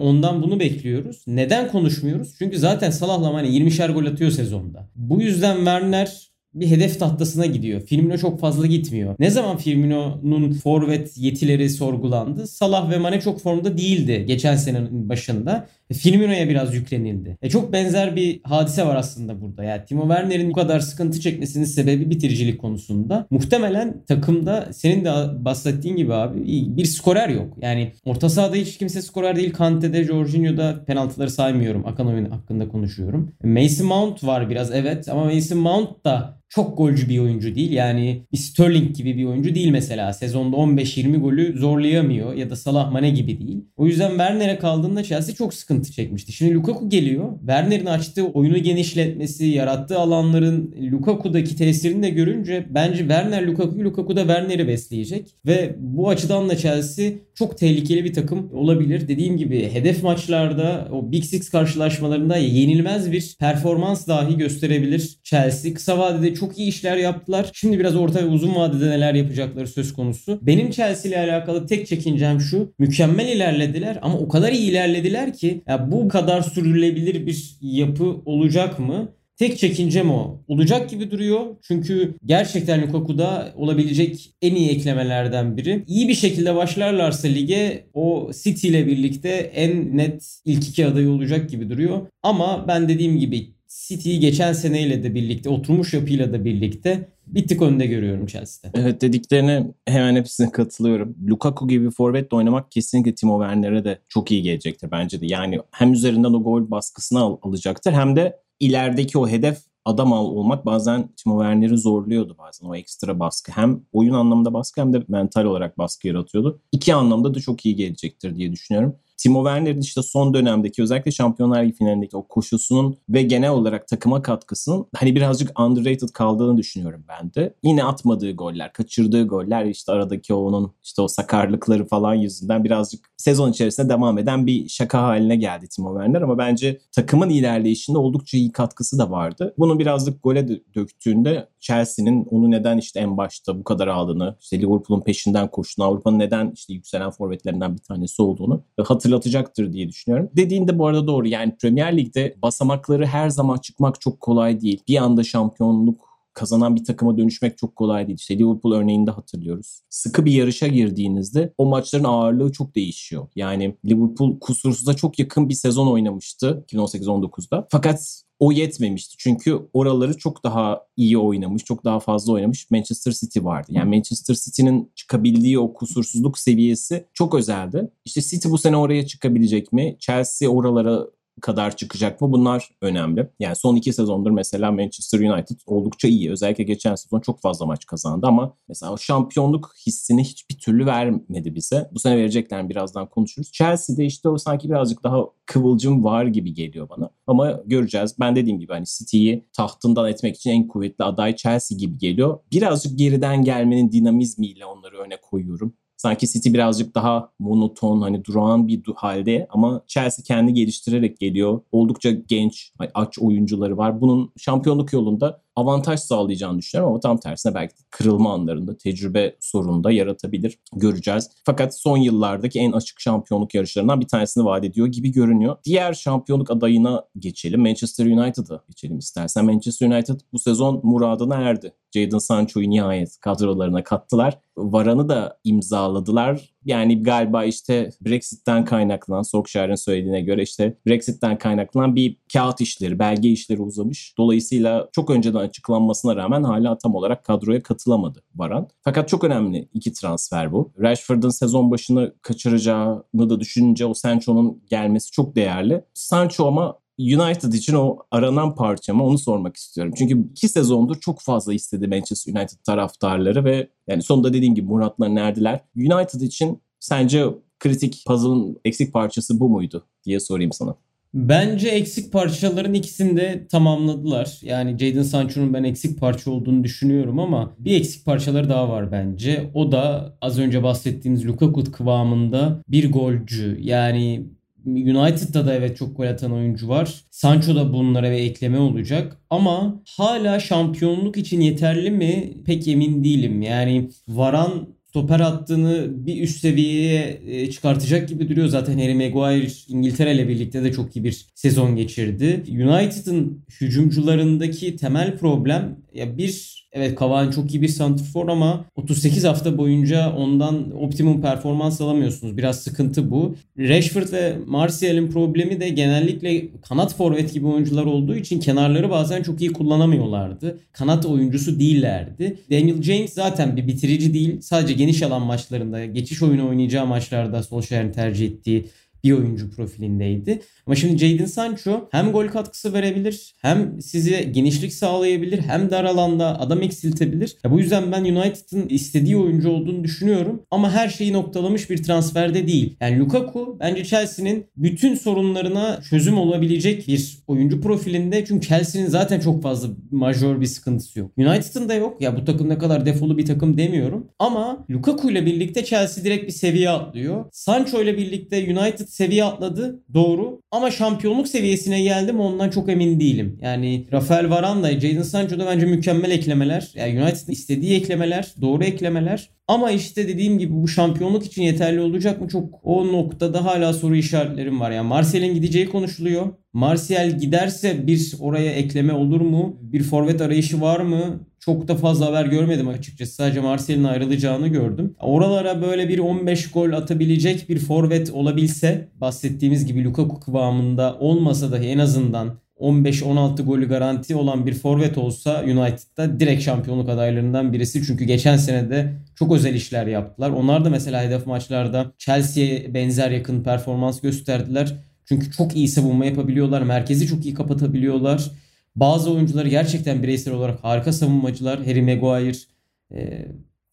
ondan bunu bekliyoruz. Neden konuşmuyoruz? Çünkü zaten Salah'la Mane 20'şer gol atıyor sezonda. Bu yüzden Werner bir hedef tahtasına gidiyor. Firmino çok fazla gitmiyor. Ne zaman Firmino'nun forvet yetileri sorgulandı? Salah ve Mane çok formda değildi geçen senenin başında. Firmino'ya biraz yüklenildi. Çok benzer bir hadise var aslında burada. Yani Timo Werner'in bu kadar sıkıntı çekmesinin sebebi bitiricilik konusunda. Muhtemelen takımda senin de bahsettiğin gibi abi bir skorer yok. Yani orta sahada hiç kimse skorer değil. Kante'de, Jorginho'da, penaltıları saymıyorum. Akan oyun hakkında konuşuyorum. Mason Mount var biraz, evet, ama Mason Mount da çok golcü bir oyuncu değil. Yani Sterling gibi bir oyuncu değil mesela. Sezonda 15-20 golü zorlayamıyor ya da Salah Mane gibi değil. O yüzden Werner'e kaldığında Chelsea çok sıkıntı çekmişti. Şimdi Lukaku geliyor. Werner'in açtığı oyunu genişletmesi, yarattığı alanların Lukaku'daki tesirini de görünce bence Werner Lukaku'yu, Lukaku da Werner'i besleyecek. Ve bu açıdan da Chelsea çok tehlikeli bir takım olabilir. Dediğim gibi hedef maçlarda, o Big Six karşılaşmalarında yenilmez bir performans dahi gösterebilir Chelsea. Kısa vadede çok iyi işler yaptılar. Şimdi biraz orta ve uzun vadede neler yapacakları söz konusu. Benim Chelsea ile alakalı tek çekincem şu: mükemmel ilerlediler ama o kadar iyi ilerlediler ki ya bu kadar sürdürülebilir bir yapı olacak mı? Tek çekincem o. Olacak gibi duruyor. Çünkü gerçekten Lukaku'da olabilecek en iyi eklemelerden biri. İyi bir şekilde başlarlarsa lige, o City ile birlikte en net ilk iki adayı olacak gibi duruyor. Ama ben dediğim gibi City'yi geçen seneyle de birlikte, oturmuş yapıyla da birlikte bir tık önde görüyorum Chelsea'de. Evet, dediklerine hemen hepsine katılıyorum. Lukaku gibi bir forvetle oynamak kesinlikle Timo Werner'e de çok iyi gelecektir bence de. Yani hem üzerinden o gol baskısını alacaktır hem de ilerideki o hedef adam olmak bazen Timo Werner'i zorluyordu bazen. O ekstra baskı. Hem oyun anlamında baskı hem de mental olarak baskı yaratıyordu. İki anlamda da çok iyi gelecektir diye düşünüyorum. Timo Werner'in işte son dönemdeki özellikle Şampiyonlar Ligi finalindeki o koşusunun ve genel olarak takıma katkısının hani birazcık underrated kaldığını düşünüyorum ben de. Yine atmadığı goller, kaçırdığı goller işte aradaki onun işte o sakarlıkları falan yüzünden birazcık sezon içerisinde devam eden bir şaka haline geldi Timo Werner ama bence takımın ilerleyişinde oldukça iyi katkısı da vardı. Bunu birazcık gole döktüğünde Chelsea'nin onu neden işte en başta bu kadar aldığını, işte Liverpool'un peşinden koştuğunu, Avrupa'nın neden işte yükselen forvetlerinden bir tanesi olduğunu hatırlatacaktır diye düşünüyorum. Dediğin de bu arada doğru. Yani Premier Lig'de basamakları her zaman çıkmak çok kolay değil. Bir anda şampiyonluk kazanan bir takıma dönüşmek çok kolay değil. İşte Liverpool örneğinde hatırlıyoruz. Sıkı bir yarışa girdiğinizde o maçların ağırlığı çok değişiyor. Yani Liverpool kusursuza çok yakın bir sezon oynamıştı 2018-19'da. Fakat o yetmemişti. Çünkü oraları çok daha iyi oynamış, çok daha fazla oynamış Manchester City vardı. Yani Manchester City'nin çıkabildiği o kusursuzluk seviyesi çok özeldi. İşte City bu sene oraya çıkabilecek mi? Chelsea oralara kadar çıkacak mı? Bunlar önemli. Yani son iki sezondur mesela Manchester United oldukça iyi. Özellikle geçen sezon çok fazla maç kazandı ama mesela o şampiyonluk hissini hiçbir türlü vermedi bize. Bu sene verecekler mi? Birazdan konuşuruz. Chelsea'de işte o sanki birazcık daha kıvılcım var gibi geliyor bana. Ama göreceğiz. Ben dediğim gibi hani City'yi tahtından etmek için en kuvvetli aday Chelsea gibi geliyor. Birazcık geriden gelmenin dinamizmiyle onları öne koyuyorum. Sanki City birazcık daha monoton, hani durağan bir halde ama Chelsea kendi geliştirerek geliyor. Oldukça genç, aç oyuncuları var. Bunun şampiyonluk yolunda avantaj sağlayacağını düşünüyorum ama tam tersine belki kırılma anlarında tecrübe sorunu da yaratabilir. Göreceğiz. Fakat son yıllardaki en açık şampiyonluk yarışlarından bir tanesini vaat ediyor gibi görünüyor. Diğer şampiyonluk adayına geçelim. Manchester United'a geçelim istersen. Manchester United bu sezon muradına erdi. Jadon Sancho'yu nihayet kadrolarına kattılar. Varane'ı da imzaladılar. Yani galiba işte Brexit'ten kaynaklanan, Solskjaer'in söylediğine göre işte Brexit'ten kaynaklanan bir kağıt işleri, belge işleri uzamış. Dolayısıyla çok önceden açıklanmasına rağmen hala tam olarak kadroya katılamadı Varane. Fakat çok önemli iki transfer bu. Rashford'un sezon başını kaçıracağını da düşününce o Sancho'nun gelmesi çok değerli. Sancho ama United için o aranan parça mı? Onu sormak istiyorum. Çünkü iki sezondur çok fazla istedi Manchester United taraftarları ve yani sonunda dediğim gibi muratlarına erdiler. United için sence kritik puzzle'ın eksik parçası bu muydu diye sorayım sana. Bence eksik parçaların ikisini de tamamladılar. Yani Jadon Sancho'nun ben eksik parça olduğunu düşünüyorum ama bir eksik parçaları daha var bence. O da az önce bahsettiğimiz Lukaku kıvamında bir golcü. Yani United'da da evet çok gol atan oyuncu var. Sancho da bunlara bir ekleme olacak. Ama hala şampiyonluk için yeterli mi? Pek emin değilim. Yani Varane stoper hattını bir üst seviyeye çıkartacak gibi duruyor. Zaten Harry Maguire İngiltere ile birlikte de çok iyi bir sezon geçirdi. United'ın hücumcularındaki temel problem ya bir... Evet Cavani çok iyi bir santrfor ama 38 hafta boyunca ondan optimum performans alamıyorsunuz. Biraz sıkıntı bu. Rashford ve Martial'in problemi de genellikle kanat forvet gibi oyuncular olduğu için kenarları bazen çok iyi kullanamıyorlardı. Kanat oyuncusu değillerdi. Daniel James zaten bir bitirici değil. Sadece geniş alan maçlarında, geçiş oyunu oynayacağı maçlarda Solskjaer'in tercih ettiği bir oyuncu profilindeydi. Ama şimdi Jadon Sancho hem gol katkısı verebilir, hem size genişlik sağlayabilir, hem dar alanda adam eksiltebilir. Ya bu yüzden ben United'ın istediği oyuncu olduğunu düşünüyorum. Ama her şeyi noktalamış bir transferde değil. Yani Lukaku bence Chelsea'nin bütün sorunlarına çözüm olabilecek bir oyuncu profilinde. Çünkü Chelsea'nin zaten çok fazla majör bir sıkıntısı yok. United'ın da yok. Ya bu takım ne kadar defolu bir takım demiyorum. Ama Lukaku ile birlikte Chelsea direkt bir seviye atlıyor. Sancho ile birlikte United seviye atladı. Doğru. Ama şampiyonluk seviyesine geldi mi ondan çok emin değilim. Yani Rafael Varane da Jadon Sancho da bence mükemmel eklemeler. Yani United'ın istediği eklemeler. Doğru eklemeler. Ama işte dediğim gibi bu şampiyonluk için yeterli olacak mı? Çok o noktada hala soru işaretlerim var. Yani Martial'in gideceği konuşuluyor. Martial giderse bir oraya ekleme olur mu? Bir forvet arayışı var mı? Çok da fazla haber görmedim açıkçası. Sadece Martial'in ayrılacağını gördüm. Oralara böyle bir 15 gol atabilecek bir forvet olabilse, bahsettiğimiz gibi Lukaku kıvamında olmasa dahi en azından 15-16 golü garanti olan bir forvet olsa United'da direkt şampiyonluk adaylarından birisi. Çünkü geçen sene de çok özel işler yaptılar. Onlar da mesela hedef maçlarda Chelsea'ye benzer yakın performans gösterdiler. Çünkü çok iyi savunma yapabiliyorlar. Merkezi çok iyi kapatabiliyorlar. Bazı oyuncuları gerçekten bireysel olarak harika savunmacılar. Harry Maguire,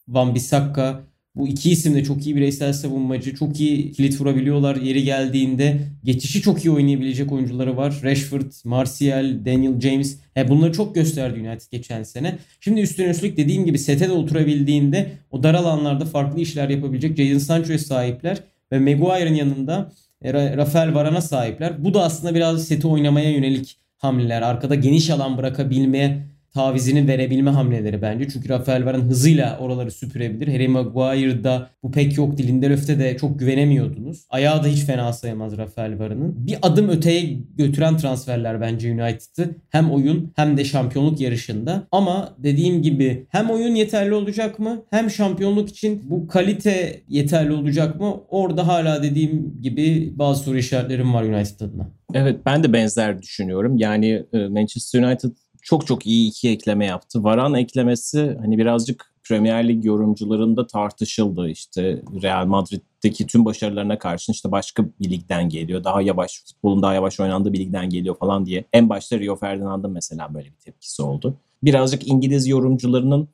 Van Bissaka. Bu iki isim de çok iyi bireysel savunmacı. Çok iyi kilit vurabiliyorlar yeri geldiğinde. Geçişi çok iyi oynayabilecek oyuncuları var. Rashford, Martial, Daniel James. Bunları çok gösterdi United geçen sene. Şimdi üstüne üstlük dediğim gibi sete de oturabildiğinde o dar alanlarda farklı işler yapabilecek Jadon Sancho'ya sahipler. Ve Maguire'ın yanında Rafael Varane'a sahipler. Bu da aslında biraz seti oynamaya yönelik hamleler. Arkada geniş alan bırakabilmeye tavizini verebilme hamleleri bence. Çünkü Rafael Varane hızıyla oraları süpürebilir. Harry Maguire'da bu pek yoktu. Lindelöf'te de çok güvenemiyordunuz. Ayağı da hiç fena sayamaz Rafael Varane'ın. Bir adım öteye götüren transferler bence United'ı. Hem oyun hem de şampiyonluk yarışında. Ama dediğim gibi hem oyun yeterli olacak mı? Hem şampiyonluk için bu kalite yeterli olacak mı? Orada hala dediğim gibi bazı soru işaretlerim var United adına. Evet, ben de benzer düşünüyorum. Yani Manchester United çok iyi iki ekleme yaptı. Varane eklemesi hani birazcık Premier Lig yorumcularında tartışıldı. İşte Real Madrid'deki tüm başarılarına karşın işte başka bir ligden geliyor. Daha yavaş, futbolun daha yavaş oynandığı bir ligden geliyor falan diye. En başta Rio Ferdinand'ın mesela böyle bir tepkisi oldu. Birazcık İngiliz yorumcularının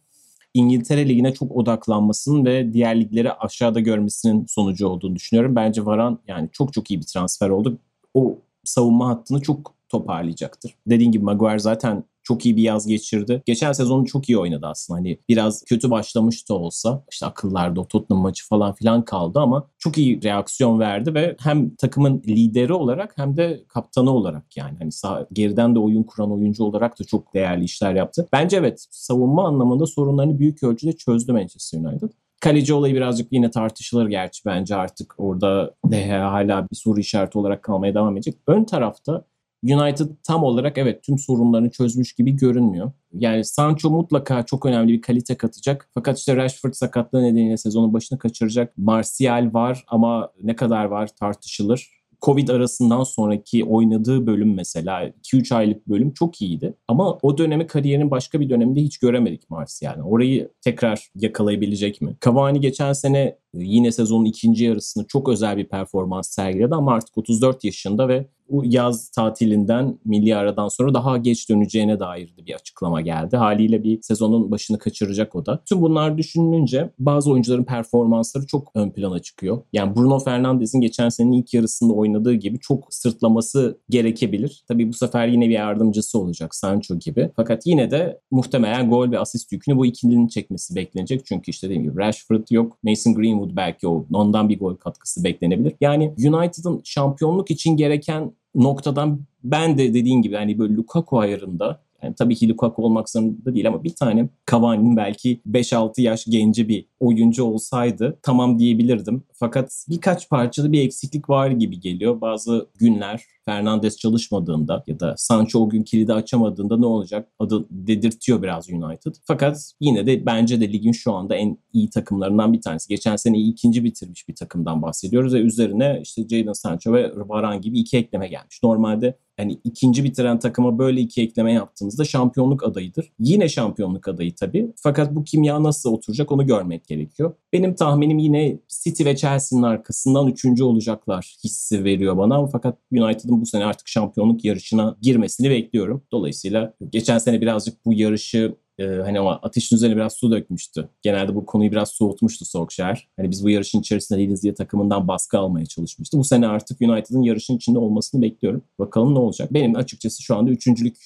İngiltere Ligi'ne çok odaklanmasının ve diğer ligleri aşağıda görmesinin sonucu olduğunu düşünüyorum. Bence Varane yani çok iyi bir transfer oldu. O savunma hattını çok toparlayacaktır. Dediğim gibi Maguire zaten çok iyi bir yaz geçirdi. Geçen sezonu çok iyi oynadı aslında. Hani biraz kötü başlamış da olsa işte akıllarda o Tottenham maçı falan filan kaldı ama çok iyi reaksiyon verdi ve hem takımın lideri olarak hem de kaptanı olarak yani hani geriden de oyun kuran oyuncu olarak da çok değerli işler yaptı. Bence evet, savunma anlamında sorunlarını büyük ölçüde çözdü Manchester United. Kaleci olayı birazcık yine tartışılır gerçi, bence artık orada hala bir soru işareti olarak kalmaya devam edecek. Ön tarafta United tam olarak evet tüm sorunlarını çözmüş gibi görünmüyor. Yani Sancho mutlaka çok önemli bir kalite katacak. Fakat işte Rashford sakatlığı nedeniyle sezonun başını kaçıracak. Martial var ama ne kadar var tartışılır. Covid arasından sonraki oynadığı bölüm mesela 2-3 aylık bölüm çok iyiydi. Ama o dönemi kariyerin başka bir döneminde hiç göremedik Martial'ı. Orayı tekrar yakalayabilecek mi? Cavani geçen sene yine sezonun ikinci yarısını çok özel bir performans sergiledi ama artık 34 yaşında ve bu yaz tatilinden, milli aradan sonra daha geç döneceğine dair de bir açıklama geldi. Haliyle bir sezonun başını kaçıracak o da. Tüm bunlar düşünülünce bazı oyuncuların performansları çok ön plana çıkıyor. Yani Bruno Fernandes'in geçen senenin ilk yarısında oynadığı gibi çok sırtlaması gerekebilir. Tabii bu sefer yine bir yardımcısı olacak Sancho gibi. Fakat yine de muhtemelen gol ve asist yükünü bu ikilinin çekmesi beklenecek. Çünkü işte dediğim gibi Rashford yok, Mason Greenwood belki ondan bir gol katkısı beklenebilir. Yani United'ın şampiyonluk için gereken noktadan ben de dediğin gibi hani böyle Lukaku ayarında, yani tabii ki Lukaku olmak zorunda değil ama bir tane Cavani'nin belki 5-6 yaş genci bir oyuncu olsaydı tamam diyebilirdim. Fakat birkaç parçada bir eksiklik var gibi geliyor. Bazı günler Fernandes çalışmadığında ya da Sancho o gün kilidi açamadığında ne olacak adı dedirtiyor biraz United. Fakat yine de bence de ligin şu anda en iyi takımlarından bir tanesi. Geçen sene ikinci bitirmiş bir takımdan bahsediyoruz ve üzerine işte Jadon Sancho ve Varane gibi iki ekleme gelmiş. Normalde yani ikinci bitiren takıma böyle iki ekleme yaptığınızda şampiyonluk adayıdır. Yine şampiyonluk adayı tabii. Fakat bu kimya nasıl oturacak onu görmek gerekiyor. Benim tahminim yine City ve Chelsea'nin arkasından üçüncü olacaklar hissi veriyor bana. Fakat United'ın bu sene artık şampiyonluk yarışına girmesini bekliyorum. Dolayısıyla geçen sene birazcık bu yarışı hani ama ateşin üzerine biraz su dökmüştü. Genelde bu konuyu biraz soğutmuştu Solskjaer. Hani biz bu yarışın içerisinde değiliz diye takımından baskı almaya çalışmıştı. Bu sene artık United'ın yarışın içinde olmasını bekliyorum. Bakalım ne olacak. Benim açıkçası şu anda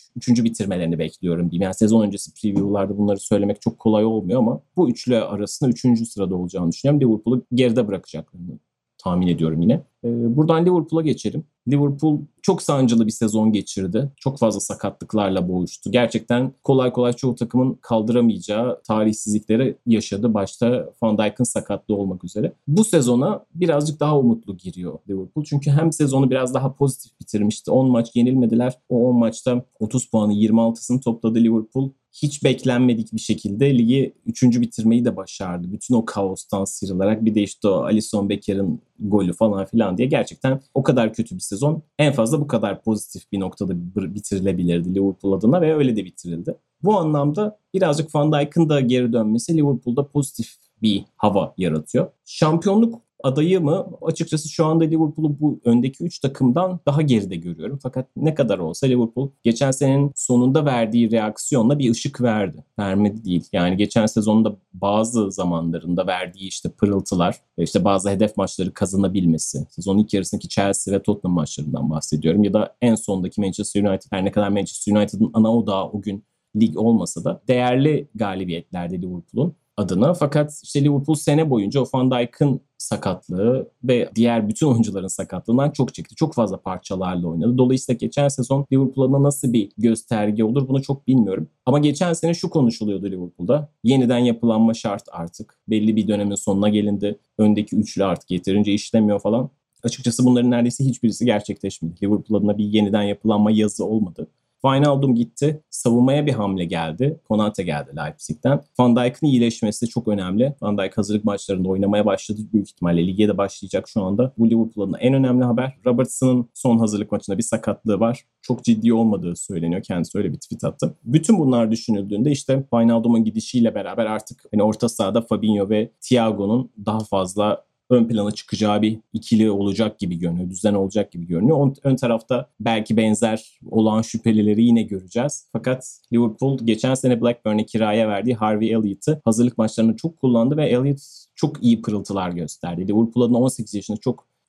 üçüncü bitirmelerini bekliyorum diyeyim. Yani sezon öncesi preview'larda bunları söylemek çok kolay olmuyor ama bu üçlü arasında üçüncü sırada olacağını düşünüyorum. Liverpool'u geride bırakacaklarını tahmin ediyorum yine. Buradan Liverpool'a geçelim. Liverpool çok sancılı bir sezon geçirdi. Çok fazla sakatlıklarla boğuştu. Gerçekten kolay kolay çoğu takımın kaldıramayacağı talihsizlikleri yaşadı. Başta Van Dijk'ın sakatlığı olmak üzere. Bu sezona birazcık daha umutlu giriyor Liverpool. Çünkü hem sezonu biraz daha pozitif bitirmişti. 10 maç yenilmediler. O 10 maçta 30 puanı 26'sını topladı Liverpool. Hiç beklenmedik bir şekilde ligi 3. bitirmeyi de başardı. Bütün o kaostan sıyrılarak bir de işte o Alisson Becker'in golü falan filan diye gerçekten o kadar kötü bir sezon en fazla bu kadar pozitif bir noktada bitirilebilirdi Liverpool adına ve öyle de bitirildi. Bu anlamda birazcık Van Dijk'ın da geri dönmesi Liverpool'da pozitif bir hava yaratıyor. Şampiyonluk adayı mı? Açıkçası şu anda Liverpool'u bu öndeki 3 takımdan daha geride görüyorum. Fakat ne kadar olsa Liverpool geçen senenin sonunda verdiği reaksiyonla bir ışık verdi. Vermedi değil. Yani geçen sezonda bazı zamanlarında verdiği işte pırıltılar, işte bazı hedef maçları kazanabilmesi. Sezonun ilk yarısındaki Chelsea ve Tottenham maçlarından bahsediyorum. Ya da en sondaki Manchester United. Her ne kadar Manchester United'ın ana odağı o gün lig olmasa da değerli galibiyetlerdi Liverpool'un adına. Fakat işte Liverpool sene boyunca o Van Dijk'ın sakatlığı ve diğer bütün oyuncuların sakatlığından çok çekti. Çok fazla parçalarla oynadı. Dolayısıyla geçen sezon Liverpool'a nasıl bir gösterge olur bunu çok bilmiyorum. Ama geçen sene şu konuşuluyordu Liverpool'da. Yeniden yapılanma şart artık. Belli bir dönemin sonuna gelindi. Öndeki üçlü artık yeterince işlemiyor falan. Açıkçası bunların neredeyse hiçbirisi gerçekleşmedi. Liverpool adına bir yeniden yapılanma yazı olmadı. Wijnaldum gitti. Savunmaya bir hamle geldi. Konate geldi Leipzig'ten. Van Dijk'ın iyileşmesi çok önemli. Van Dijk hazırlık maçlarında oynamaya başladı. Büyük ihtimalle lige de başlayacak şu anda. Bu Liverpool'un en önemli haber. Robertson'ın son hazırlık maçında bir sakatlığı var. Çok ciddi olmadığı söyleniyor. Kendisi öyle bir tweet attı. Bütün bunlar düşünüldüğünde işte Wijnaldum'un gidişiyle beraber artık hani orta sahada Fabinho ve Thiago'nun daha fazla ön plana çıkacağı bir ikili olacak gibi görünüyor. Düzen olacak gibi görünüyor. Ön tarafta belki benzer olan şüphelileri yine göreceğiz. Fakat Liverpool geçen sene Blackburn'e kiraya verdiği Harvey Elliott'ı hazırlık maçlarında çok kullandı ve Elliott çok iyi pırıltılar gösterdi. Liverpool adına 18 yaşında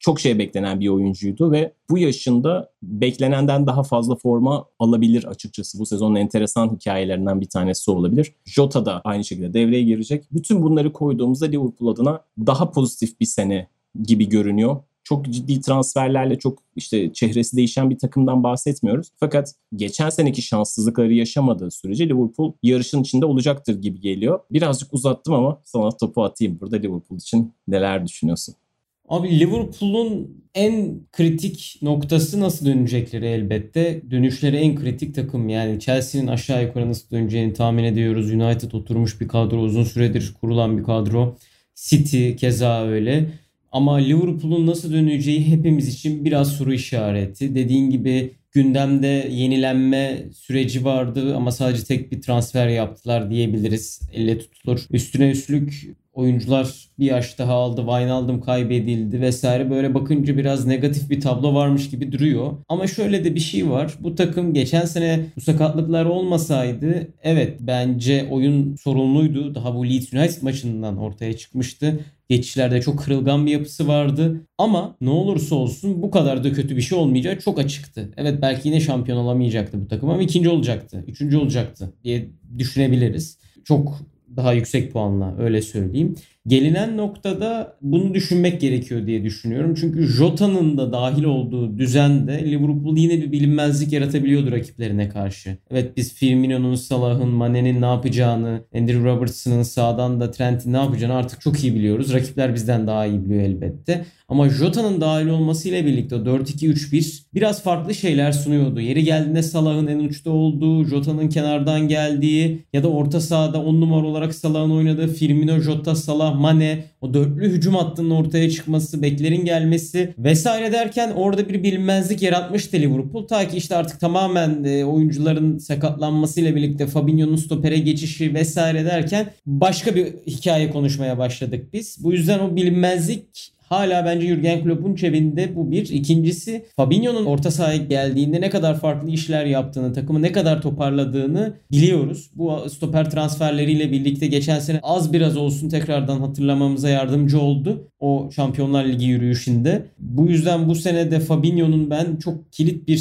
çok şey beklenen bir oyuncuydu ve bu yaşında beklenenden daha fazla forma alabilir açıkçası. Bu sezonun enteresan hikayelerinden bir tanesi olabilir. Jota da aynı şekilde devreye girecek. Bütün bunları koyduğumuzda Liverpool adına daha pozitif bir sene gibi görünüyor. Çok ciddi transferlerle çok işte çehresi değişen bir takımdan bahsetmiyoruz. Fakat geçen seneki şanssızlıkları yaşamadığı sürece Liverpool yarışın içinde olacaktır gibi geliyor. Birazcık uzattım ama sana topu atayım burada Liverpool için neler düşünüyorsun? Abi Liverpool'un en kritik noktası nasıl dönecekleri elbette. Dönüşleri en kritik takım. Yani Chelsea'nin aşağı yukarı nasıl döneceğini tahmin ediyoruz. United oturmuş bir kadro. Uzun süredir kurulan bir kadro. City keza öyle. Ama Liverpool'un nasıl döneceği hepimiz için biraz soru işareti. Dediğin gibi gündemde yenilenme süreci vardı ama sadece tek bir transfer yaptılar diyebiliriz. Elle tutulur. Üstüne üstlük oyuncular bir yaş daha aldı, Wijnaldum kaybedildi vesaire. Böyle bakınca biraz negatif bir tablo varmış gibi duruyor. Ama şöyle de bir şey var. Bu takım geçen sene bu sakatlıklar olmasaydı evet bence oyun sorunluydu. Daha bu Leeds United maçından ortaya çıkmıştı. Geçişlerde çok kırılgan bir yapısı vardı. Ama ne olursa olsun bu kadar da kötü bir şey olmayacağı çok açıktı. Evet belki yine şampiyon olamayacaktı bu takım ama ikinci olacaktı, üçüncü olacaktı diye düşünebiliriz. Çok daha yüksek puanla öyle söyleyeyim. Gelinen noktada bunu düşünmek gerekiyor diye düşünüyorum. Çünkü Jota'nın da dahil olduğu düzende Liverpool yine bir bilinmezlik yaratabiliyordu rakiplerine karşı. Evet biz Firmino'nun, Salah'ın, Mane'nin ne yapacağını, Andrew Robertson'ın sağdan da Trent'in ne yapacağını artık çok iyi biliyoruz. Rakipler bizden daha iyi biliyor elbette. Ama Jota'nın dahil olmasıyla birlikte 4-2-3-1 biraz farklı şeyler sunuyordu. Yeri geldiğinde Salah'ın en uçta olduğu, Jota'nın kenardan geldiği ya da orta sahada 10 numara olarak Salah'ın oynadığı Firmino, Jota, Salah, Mane, o dörtlü hücum hattının ortaya çıkması, beklerin gelmesi vesaire derken orada bir bilinmezlik yaratmıştı Liverpool. Ta ki işte artık tamamen oyuncuların sakatlanmasıyla birlikte Fabinho'nun stopere geçişi vesaire derken başka bir hikaye konuşmaya başladık biz. Bu yüzden o bilinmezlik hala bence Jürgen Klopp'un cebinde bu bir. İkincisi Fabinho'nun orta sahaya geldiğinde ne kadar farklı işler yaptığını, takımı ne kadar toparladığını biliyoruz. Bu stoper transferleriyle birlikte geçen sene az biraz olsun tekrardan hatırlamamıza yardımcı oldu. O Şampiyonlar Ligi yürüyüşünde. Bu yüzden bu sene de Fabinho'nun ben çok kilit bir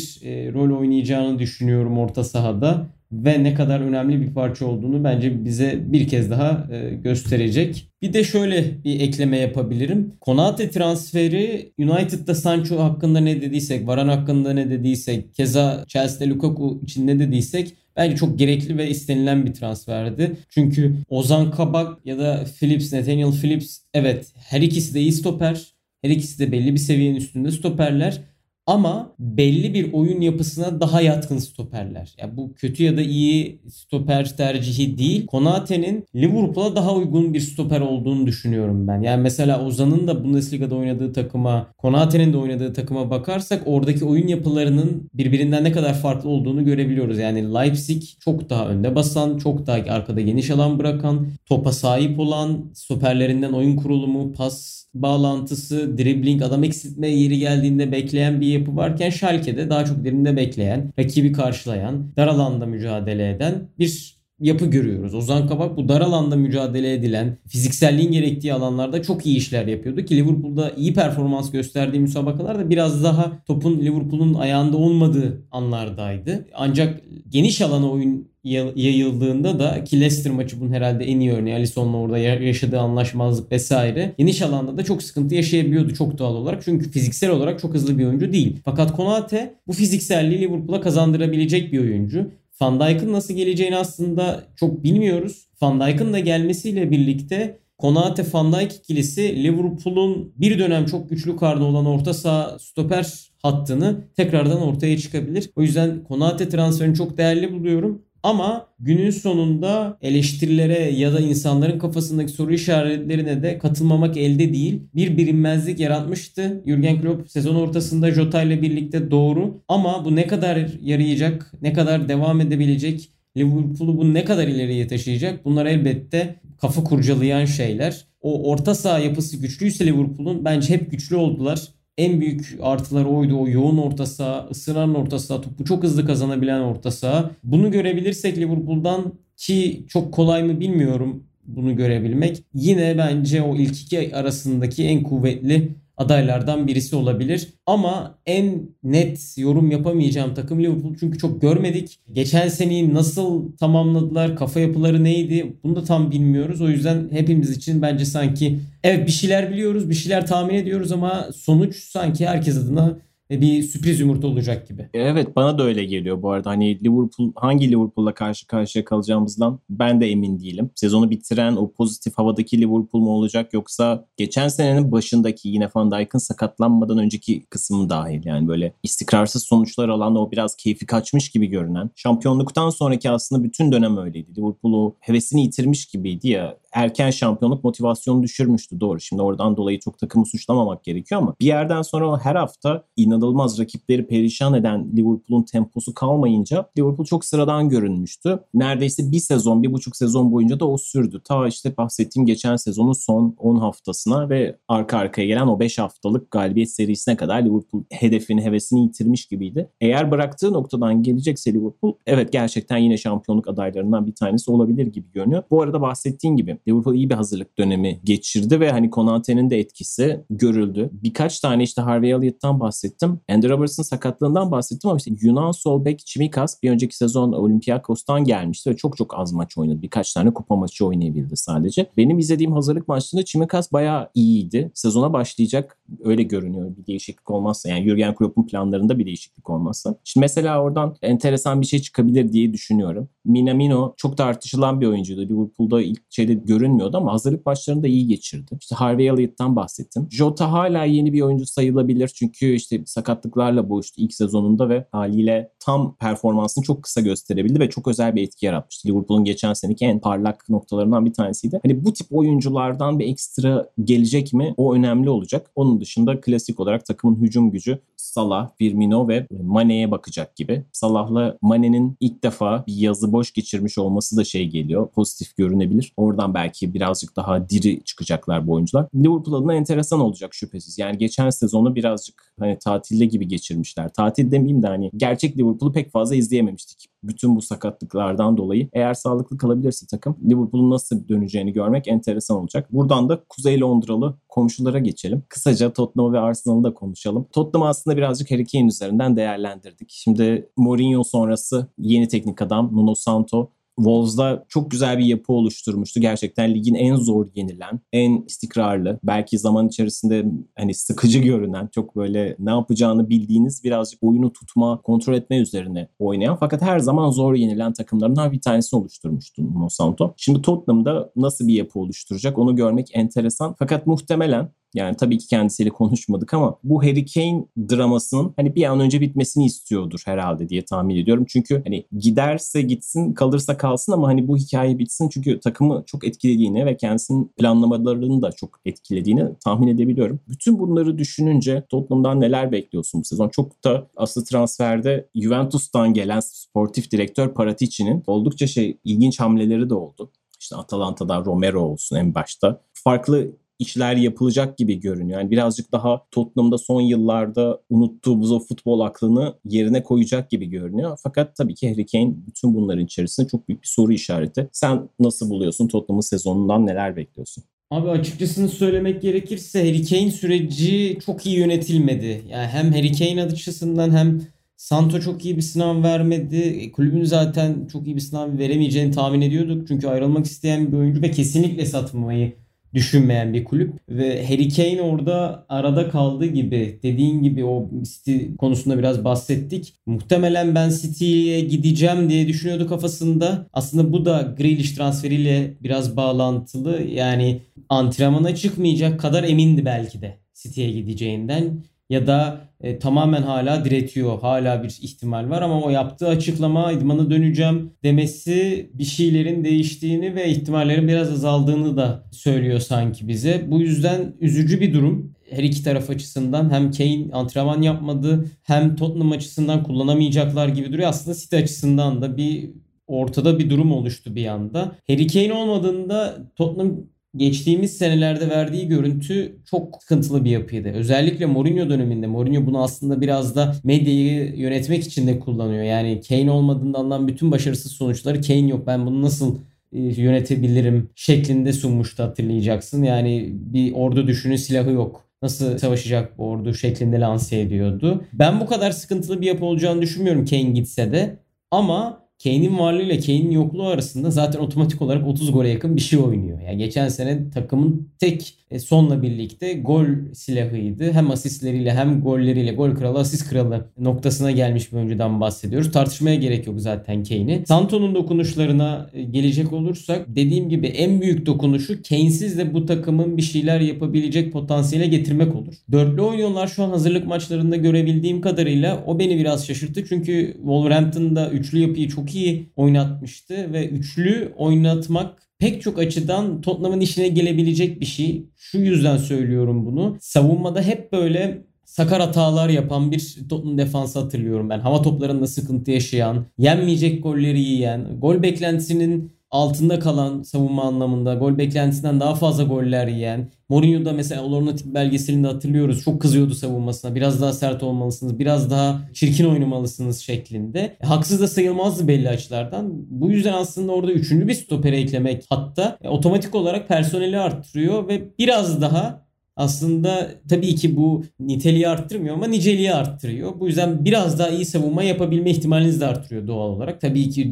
rol oynayacağını düşünüyorum orta sahada. Ve ne kadar önemli bir parça olduğunu bence bize bir kez daha gösterecek. Bir de şöyle bir ekleme yapabilirim. Konate transferi United'da Sancho hakkında ne dediysek, Varane hakkında ne dediysek, keza Chelsea'de Lukaku için ne dediysek bence çok gerekli ve istenilen bir transferdi. Çünkü Ozan Kabak ya da Nathaniel Phillips evet her ikisi de iyi stoper. Her ikisi de belli bir seviyenin üstünde stoperler. Ama belli bir oyun yapısına daha yatkın stoperler. Yani bu kötü ya da iyi stoper tercihi değil. Konate'nin Liverpool'a daha uygun bir stoper olduğunu düşünüyorum ben. Yani mesela Ozan'ın da Bundesliga'da oynadığı takıma, Konate'nin de oynadığı takıma bakarsak oradaki oyun yapılarının birbirinden ne kadar farklı olduğunu görebiliyoruz. Yani Leipzig çok daha önde basan, çok daha arkada geniş alan bırakan, topa sahip olan, stoperlerinden oyun kurulumu, pas bağlantısı, dribbling, adam eksiltme yeri geldiğinde bekleyen bir yapı varken Schalke'de daha çok derinde bekleyen, rakibi karşılayan, dar alanda mücadele eden bir yapı görüyoruz. Ozan Kabak bu dar alanda mücadele edilen, fizikselliğin gerektiği alanlarda çok iyi işler yapıyordu ki Liverpool'da iyi performans gösterdiği müsabakalarda biraz daha topun Liverpool'un ayağında olmadığı anlardaydı. Ancak geniş alana oyun yayıldığında da, ki Leicester maçı bunun herhalde en iyi örneği, Alisson'la orada yaşadığı anlaşmazlık vesaire, geniş alanda da çok sıkıntı yaşayabiliyordu çok doğal olarak. Çünkü fiziksel olarak çok hızlı bir oyuncu değil. Fakat Konate bu fizikselliği Liverpool'a kazandırabilecek bir oyuncu. Van Dijk'ın nasıl geleceğini aslında çok bilmiyoruz. Van Dijk'ın da gelmesiyle birlikte Konate Van Dijk ikilisi Liverpool'un bir dönem çok güçlü karnı olan orta saha stoper hattını tekrardan ortaya çıkabilir. O yüzden Konate transferini çok değerli buluyorum. Ama günün sonunda eleştirilere ya da insanların kafasındaki soru işaretlerine de katılmamak elde değil. Bir bilinmezlik yaratmıştı Jürgen Klopp sezon ortasında Jota ile birlikte, doğru. Ama bu ne kadar yarayacak, ne kadar devam edebilecek, Liverpool'u bu ne kadar ileriye taşıyacak? Bunlar elbette kafa kurcalayan şeyler. O orta saha yapısı güçlüyse Liverpool'un, bence hep güçlü oldular. En büyük artıları oydu. O yoğun orta saha, ısıran orta saha, topu çok hızlı kazanabilen orta saha. Bunu görebilirsek Liverpool'dan, ki çok kolay mı bilmiyorum bunu görebilmek, yine bence o ilk iki arasındaki en kuvvetli adaylardan birisi olabilir. Ama en net yorum yapamayacağım takım Liverpool, çünkü çok görmedik. Geçen seneyi nasıl tamamladılar, kafa yapıları neydi, bunu da tam bilmiyoruz. O yüzden hepimiz için bence sanki evet bir şeyler biliyoruz, bir şeyler tahmin ediyoruz ama sonuç sanki herkes adına bir sürpriz yumurta olacak gibi. Evet, bana da öyle geliyor bu arada. Hani Liverpool, hangi Liverpool'la karşı karşıya kalacağımızdan ben de emin değilim. Sezonu bitiren o pozitif havadaki Liverpool mu olacak, yoksa geçen senenin başındaki, yine Van Dijk'ın sakatlanmadan önceki kısmı dahil, yani böyle istikrarsız sonuçlar alan, o biraz keyfi kaçmış gibi görünen, şampiyonluktan sonraki aslında bütün dönem öyleydi. Liverpool o hevesini yitirmiş gibiydi ya. Erken şampiyonluk motivasyonu düşürmüştü, doğru. Şimdi oradan dolayı çok takımı suçlamamak gerekiyor ama bir yerden sonra her hafta inanılmaz rakipleri perişan eden Liverpool'un temposu kalmayınca Liverpool çok sıradan görünmüştü. Neredeyse bir sezon, 1,5 sezon boyunca da o sürdü. Ta işte bahsettiğim geçen sezonun son 10 haftasına ve arka arkaya gelen o 5 haftalık galibiyet serisine kadar Liverpool hedefini, hevesini yitirmiş gibiydi. Eğer bıraktığı noktadan gelecekse Liverpool, evet gerçekten yine şampiyonluk adaylarından bir tanesi olabilir gibi görünüyor. Bu arada bahsettiğin gibi Liverpool iyi bir hazırlık dönemi geçirdi ve hani Konate'nin de etkisi görüldü. Birkaç tane işte Harvey Elliott'tan bahsettim. Andrew Roberts'ın sakatlığından bahsettim ama işte Yunan sol bek Tsimikas bir önceki sezon Olympiakos'tan gelmişti ve çok çok az maç oynadı. Birkaç tane kupa maçı oynayabildi sadece. Benim izlediğim hazırlık maçında Tsimikas bayağı iyiydi. Sezona başlayacak, öyle görünüyor. Bir değişiklik olmazsa, yani Jürgen Klopp'un planlarında bir değişiklik olmazsa. Şimdi mesela oradan enteresan bir şey çıkabilir diye düşünüyorum. Minamino çok tartışılan bir oyuncuydu. Liverpool'da ilk şeyde görünmüyordu ama hazırlık maçlarını da iyi geçirdi. İşte Harvey Elliott'tan bahsettim. Jota hala yeni bir oyuncu sayılabilir çünkü işte sakatlıklarla boğuştu ilk sezonunda ve haliyle tam performansını çok kısa gösterebildi ve çok özel bir etki yaratmıştı. Liverpool'un geçen seneki en parlak noktalarından bir tanesiydi. Hani bu tip oyunculardan bir ekstra gelecek mi? O önemli olacak. Onun dışında klasik olarak takımın hücum gücü Salah, Firmino ve Mane'ye bakacak gibi. Salah'la Mane'nin ilk defa bir yazı boş geçirmiş olması da şey geliyor, pozitif görünebilir. Oradan belki birazcık daha diri çıkacaklar bu oyuncular. Liverpool adına enteresan olacak şüphesiz. Yani geçen sezonu birazcık hani tatilde gibi geçirmişler. Tatil demeyeyim de hani gerçek Liverpool'u pek fazla izleyememiştik bütün bu sakatlıklardan dolayı. Eğer sağlıklı kalabilirse takım, Liverpool'un nasıl döneceğini görmek enteresan olacak. Buradan da Kuzey Londralı komşulara geçelim. Kısaca Tottenham ve Arsenal'ı da konuşalım. Tottenham aslında birazcık Harry Kane üzerinden değerlendirdik. Şimdi Mourinho sonrası yeni teknik adam Nuno Santo Wolves'da çok güzel bir yapı oluşturmuştu. Gerçekten ligin en zor yenilen, en istikrarlı, belki zaman içerisinde hani sıkıcı görünen, çok böyle ne yapacağını bildiğiniz, birazcık oyunu tutma, kontrol etme üzerine oynayan fakat her zaman zor yenilen takımlarından bir tanesini oluşturmuştu Nuno Santo. Şimdi Tottenham'da nasıl bir yapı oluşturacak onu görmek enteresan. Fakat muhtemelen Yani tabii ki kendisiyle konuşmadık ama bu Harry Kane dramasının hani bir an önce bitmesini istiyordur herhalde diye tahmin ediyorum. Çünkü hani giderse gitsin, kalırsa kalsın ama hani bu hikaye bitsin. Çünkü takımı çok etkilediğini ve kendisinin planlamalarını da çok etkilediğini tahmin edebiliyorum. Bütün bunları düşününce Tottenham'dan neler bekliyorsun bu sezon? Çok da asıl transferde Juventus'tan gelen sportif direktör Paratici'nin oldukça ilginç hamleleri de oldu. İşte Atalanta'dan Romero olsun en başta. Farklı işler yapılacak gibi görünüyor. Yani birazcık daha Tottenham'da son yıllarda unuttuğumuz o futbol aklını yerine koyacak gibi görünüyor. Fakat tabii ki Harry Kane bütün bunların içerisinde çok büyük bir soru işareti. Sen nasıl buluyorsun? Tottenham'ın sezonundan neler bekliyorsun? Abi açıkçasını söylemek gerekirse Harry Kane süreci çok iyi yönetilmedi. Yani hem Harry Kane açısından hem Sancho çok iyi bir sınav vermedi. Kulübün zaten çok iyi bir sınav veremeyeceğini tahmin ediyorduk. Çünkü ayrılmak isteyen bir oyuncu ve kesinlikle satmayı düşünmeyen bir kulüp. Ve Harry Kane orada arada kaldığı gibi, dediğin gibi o City konusunda biraz bahsettik. Muhtemelen ben City'ye gideceğim diye düşünüyordu kafasında. Aslında bu da Grealish transferiyle biraz bağlantılı. Yani antrenmana çıkmayacak kadar emindi belki de City'ye gideceğinden. Ya da tamamen hala diretiyor. Hala bir ihtimal var ama o yaptığı açıklama, idmana döneceğim demesi bir şeylerin değiştiğini ve ihtimallerin biraz azaldığını da söylüyor sanki bize. Bu yüzden üzücü bir durum her iki taraf açısından. Hem Kane antrenman yapmadı, hem Tottenham açısından kullanamayacaklar gibi duruyor. Aslında City açısından da bir ortada bir durum oluştu bir anda. Harry Kane olmadığında Tottenham geçtiğimiz senelerde verdiği görüntü çok sıkıntılı bir yapıydı. Özellikle Mourinho döneminde. Mourinho bunu aslında biraz da medyayı yönetmek için de kullanıyor. Yani Kane olmadığında alınan bütün başarısız sonuçları Kane yok, ben bunu nasıl yönetebilirim şeklinde sunmuştu, hatırlayacaksın. Yani bir ordu düşünün, silahı yok, nasıl savaşacak bu ordu şeklinde lanse ediyordu. Ben bu kadar sıkıntılı bir yapı olacağını düşünmüyorum Kane gitse de. Ama Kane'in varlığıyla Kane'in yokluğu arasında zaten otomatik olarak 30 gole yakın bir şey oynuyor. Yani geçen sene takımın tek sonla birlikte gol silahıydı. Hem asistleriyle hem golleriyle gol kralı, asist kralı noktasına gelmiş bir oyuncudan bahsediyoruz. Tartışmaya gerek yok zaten Kane'i. Santo'nun dokunuşlarına gelecek olursak, dediğim gibi en büyük dokunuşu Kane'siz de bu takımın bir şeyler yapabilecek potansiyele getirmek olur. Dörtlü oynuyorlar şu an hazırlık maçlarında görebildiğim kadarıyla. O beni biraz şaşırttı çünkü Wolverhampton'da üçlü yapıyı çok iyi oynatmıştı ve üçlü oynatmak pek çok açıdan Tottenham'ın işine gelebilecek bir şey. Şu yüzden söylüyorum bunu. Savunmada hep böyle sakar hatalar yapan bir Tottenham defansı hatırlıyorum ben. Hava toplarında sıkıntı yaşayan, yenmeyecek golleri yiyen, gol beklentisinin altında kalan, savunma anlamında gol beklentisinden daha fazla goller yiyen. Mourinho'da mesela Konate belgeselinde hatırlıyoruz. Çok kızıyordu savunmasına. Biraz daha sert olmalısınız, biraz daha çirkin oynamalısınız şeklinde. Haksız da sayılmazdı belli açılardan. Bu yüzden aslında orada üçüncü bir stopere eklemek hatta otomatik olarak personeli arttırıyor ve biraz daha aslında tabii ki bu niteliği arttırmıyor ama niceliği arttırıyor. Bu yüzden biraz daha iyi savunma yapabilme ihtimaliniz de artırıyor doğal olarak. Tabii ki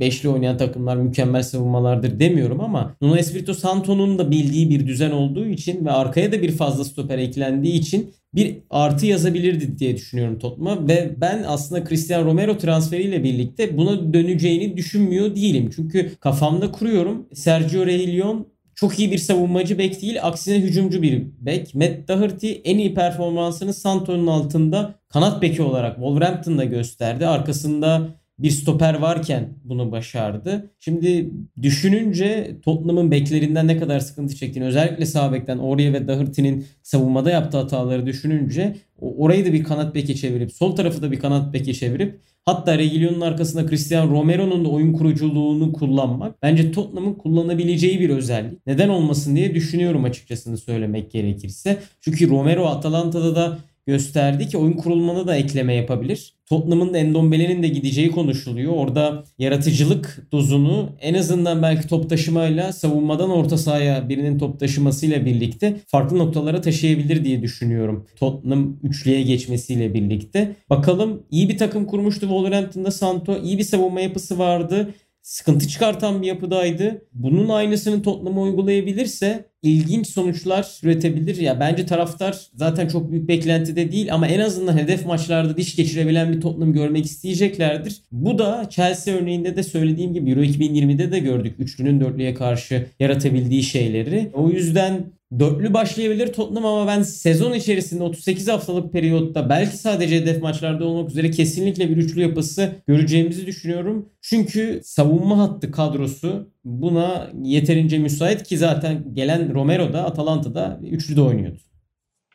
4-5'li oynayan takımlar mükemmel savunmalardır demiyorum ama Nuno Espirito Santo'nun da bildiği bir düzen olduğu için ve arkaya da bir fazla stoper eklendiği için bir artı yazabilirdi diye düşünüyorum Tottenham'a ve ben aslında Cristiano Romero transferiyle birlikte buna döneceğini düşünmüyor değilim. Çünkü kafamda kuruyorum, Sergio Reguilón çok iyi bir savunmacı bek değil, aksine hücumcu bir bek. Matt Doherty en iyi performansını Santo'nun altında kanat beki olarak Wolverhampton'da gösterdi. Arkasında bir stoper varken bunu başardı. Şimdi düşününce Tottenham'ın beklerinden ne kadar sıkıntı çektiğini, özellikle sağ bekten Aurier ve Doherty'nin savunmada yaptığı hataları düşününce orayı da bir kanat beke çevirip, sol tarafı da bir kanat beke çevirip, hatta Reguilón'un arkasında Cristiano Romero'nun da oyun kuruculuğunu kullanmak bence Tottenham'ın kullanabileceği bir özellik. Neden olmasın diye düşünüyorum açıkçası söylemek gerekirse. Çünkü Romero Atalanta'da da gösterdi ki oyun kurulmana da ekleme yapabilir. Tottenham'ın Endombele'nin de gideceği konuşuluyor. Orada yaratıcılık dozunu en azından belki top taşımayla, savunmadan orta sahaya birinin top taşımasıyla birlikte farklı noktalara taşıyabilir diye düşünüyorum. Tottenham üçlüye geçmesiyle birlikte. Bakalım, iyi bir takım kurmuştu Wolverhampton'da Sancho. İyi bir savunma yapısı vardı. Sıkıntı çıkartan bir yapıdaydı. Bunun aynısını Tottenham'a uygulayabilirse ilginç sonuçlar üretebilir. Ya bence taraftar zaten çok büyük beklentide değil ama en azından hedef maçlarda diş geçirebilen bir Tottenham görmek isteyeceklerdir. Bu da Chelsea örneğinde de söylediğim gibi Euro 2020'de de gördük üçlünün dörtlüye karşı yaratabildiği şeyleri. O yüzden Dörtlü başlayabilir Tottenham ama ben sezon içerisinde 38 haftalık periyotta belki sadece hedef maçlarda olmak üzere kesinlikle bir üçlü yapısı göreceğimizi düşünüyorum. Çünkü savunma hattı kadrosu buna yeterince müsait ki zaten gelen Romero'da Atalanta'da üçlü de oynuyordu.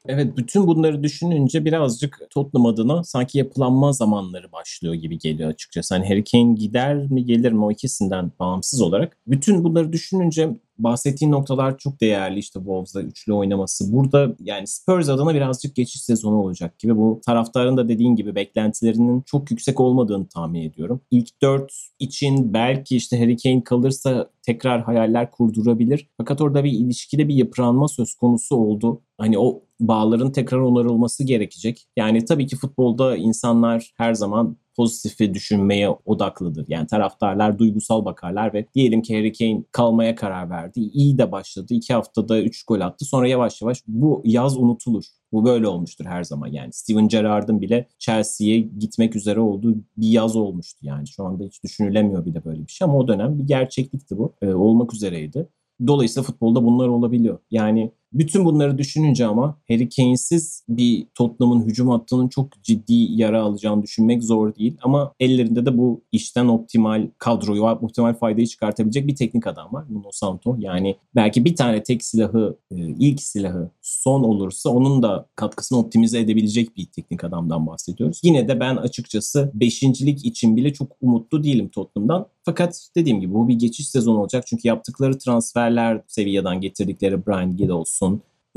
Evet, bütün bunları düşününce birazcık Tottenham adına sanki yapılanma zamanları başlıyor gibi geliyor açıkçası. Hani Harry Kane gider mi gelir mi o ikisinden bağımsız olarak. Bütün bunları düşününce bahsettiğin noktalar çok değerli. İşte Wolves'da üçlü oynaması. Burada yani Spurs adına birazcık geçiş sezonu olacak gibi. Bu taraftarın da dediğin gibi beklentilerinin çok yüksek olmadığını tahmin ediyorum. İlk 4 için belki işte Harry Kane kalırsa tekrar hayaller kurdurabilir. Fakat orada bir ilişkide bir yıpranma söz konusu oldu. Hani o bağların tekrar onarılması gerekecek. Yani tabii ki futbolda insanlar her zaman pozitifi düşünmeye odaklıdır. Yani taraftarlar duygusal bakarlar ve diyelim ki Harry Kane kalmaya karar verdi. İyi de başladı. 2 haftada 3 gol attı. Sonra yavaş yavaş bu yaz unutulur. Bu böyle olmuştur her zaman yani. Steven Gerrard'ın bile Chelsea'ye gitmek üzere olduğu bir yaz olmuştu yani. Şu anda hiç düşünülemiyor bile böyle bir şey ama o dönem bir gerçeklikti bu. Olmak üzereydi. Dolayısıyla futbolda bunlar olabiliyor. Yani bütün bunları düşününce ama Harry Kane'siz bir Tottenham'ın hücum hattının çok ciddi yara alacağını düşünmek zor değil. Ama ellerinde de bu işten optimal kadroyu, optimal faydayı çıkartabilecek bir teknik adam var. Nuno Santo. Yani belki bir tane tek silahı, ilk silahı son olursa onun da katkısını optimize edebilecek bir teknik adamdan bahsediyoruz. Yine de ben açıkçası 5.lik için bile çok umutlu değilim Tottenham'dan. Fakat dediğim gibi bu bir geçiş sezonu olacak. Çünkü yaptıkları transferler seviyeden getirdikleri Bryan Gil olsun.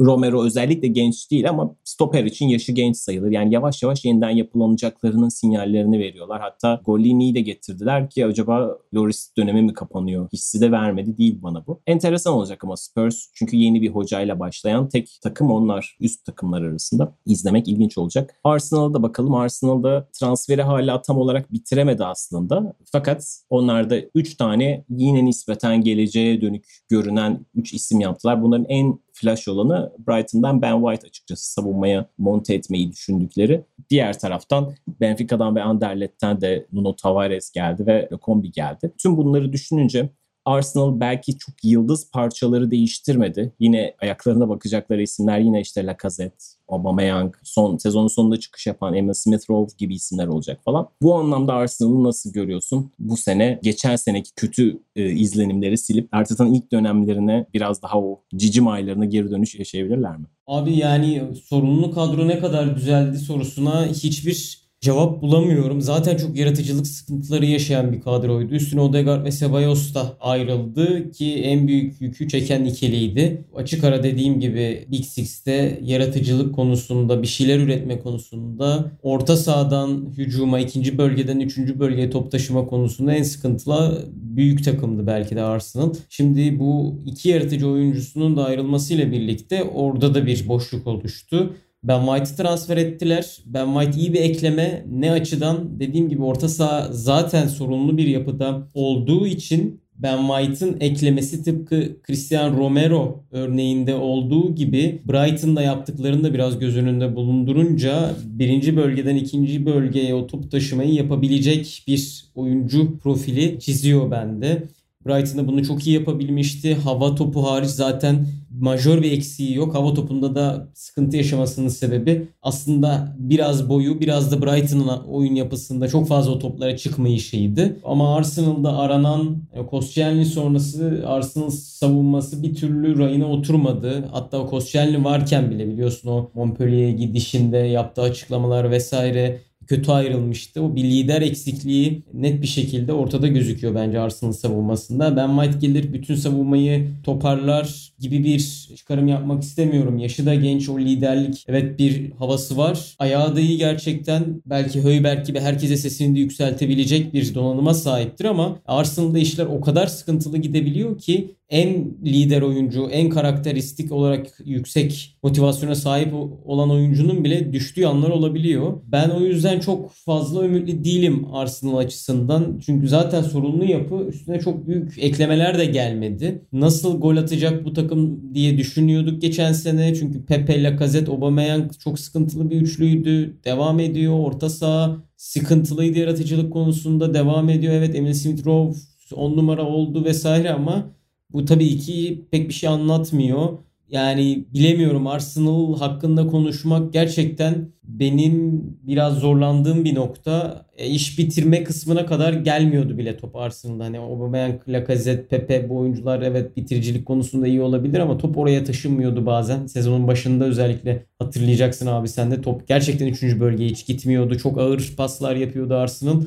Romero özellikle genç değil ama stoper için yaşı genç sayılır. Yani yavaş yavaş yeniden yapılanacaklarının sinyallerini veriyorlar. Hatta Gollini'yi de getirdiler ki acaba Loris dönemi mi kapanıyor? Hissi de vermedi değil bana bu. Enteresan olacak ama Spurs çünkü yeni bir hocayla başlayan tek takım onlar üst takımlar arasında. İzlemek ilginç olacak. Arsenal'a da bakalım. Arsenal'da transferi hala tam olarak bitiremedi aslında. Fakat onlar da 3 tane yine nispeten geleceğe dönük görünen 3 isim yaptılar. Bunların en flash olanı Brighton'dan Ben White açıkçası savunmaya monte etmeyi düşündükleri. Diğer taraftan Benfica'dan ve Anderlecht'ten de Nuno Tavares geldi ve Kombi geldi. Tüm bunları düşününce Arsenal belki çok yıldız parçaları değiştirmedi. Yine ayaklarına bakacakları isimler yine işte Lacazette, Aubameyang, sezonun sonunda çıkış yapan Emil Smith-Rowe gibi isimler olacak falan. Bu anlamda Arsenal'ı nasıl görüyorsun? Bu sene geçen seneki kötü izlenimleri silip Arteta'nın ilk dönemlerine biraz daha o cicim aylarına geri dönüş yaşayabilirler mi? Abi yani sorunlu kadro ne kadar güzeldi sorusuna hiçbir cevap bulamıyorum. Zaten çok yaratıcılık sıkıntıları yaşayan bir kadroydu. Üstüne Odegaard ve Ceballos da ayrıldı ki en büyük yükü çeken ikiliydi. Açık ara dediğim gibi Big Six'te yaratıcılık konusunda, bir şeyler üretme konusunda, orta sahadan hücuma, ikinci bölgeden üçüncü bölgeye top taşıma konusunda en sıkıntılı büyük takımdı belki de Arsenal. Şimdi bu iki yaratıcı oyuncusunun da ayrılmasıyla birlikte orada da bir boşluk oluştu. Ben White'ı transfer ettiler. Ben White iyi bir ekleme. Ne açıdan? Dediğim gibi orta saha zaten sorunlu bir yapıda olduğu için Ben White'ın eklemesi tıpkı Cristiano Romero örneğinde olduğu gibi Brighton'da yaptıklarını da biraz göz önünde bulundurunca birinci bölgeden ikinci bölgeye o top taşımayı yapabilecek bir oyuncu profili çiziyor bende. Brighton'da bunu çok iyi yapabilmişti. Hava topu hariç zaten majör bir eksiği yok. Hava topunda da sıkıntı yaşamasının sebebi aslında biraz boyu, biraz da Brighton'ın oyun yapısında çok fazla o toplara çıkmayışıydı. Ama Arsenal'da aranan Koscielny sonrası Arsenal savunması bir türlü rayına oturmadı. Hatta o Koscielny varken bile biliyorsun o Montpellier'e gidişinde yaptığı açıklamalar vesaire kötü ayrılmıştı. O bir lider eksikliği net bir şekilde ortada gözüküyor bence Arsenal savunmasında. Ben White gelir bütün savunmayı toparlar gibi bir çıkarım yapmak istemiyorum. Yaşı da genç, o liderlik evet bir havası var. Ayağı da iyi gerçekten. Belki Højbjerg gibi herkese sesini de yükseltebilecek bir donanıma sahiptir ama Arsenal'da işler o kadar sıkıntılı gidebiliyor ki en lider oyuncu, en karakteristik olarak yüksek motivasyona sahip olan oyuncunun bile düştüğü anlar olabiliyor. Ben o yüzden çok fazla ümitli değilim Arsenal açısından. Çünkü zaten sorunlu yapı üstüne çok büyük eklemeler de gelmedi. Nasıl gol atacak bu takım diye düşünüyorduk geçen sene. Çünkü Pepe, Lacazette, Aubameyang çok sıkıntılı bir üçlüydü. Devam ediyor. Orta saha sıkıntılıydı yaratıcılık konusunda. Devam ediyor. Evet, Emil Smith-Rowe 10 numara oldu vesaire ama bu tabii ki pek bir şey anlatmıyor. Yani bilemiyorum, Arsenal hakkında konuşmak gerçekten benim biraz zorlandığım bir nokta. İş bitirme kısmına kadar gelmiyordu bile top Arsenal'da. Hani Aubameyang, Lacazette, Pepe, bu oyuncular evet bitiricilik konusunda iyi olabilir ama top oraya taşınmıyordu bazen. Sezonun başında özellikle hatırlayacaksın abi sen de, top gerçekten 3. bölgeye hiç gitmiyordu. Çok ağır paslar yapıyordu Arsenal.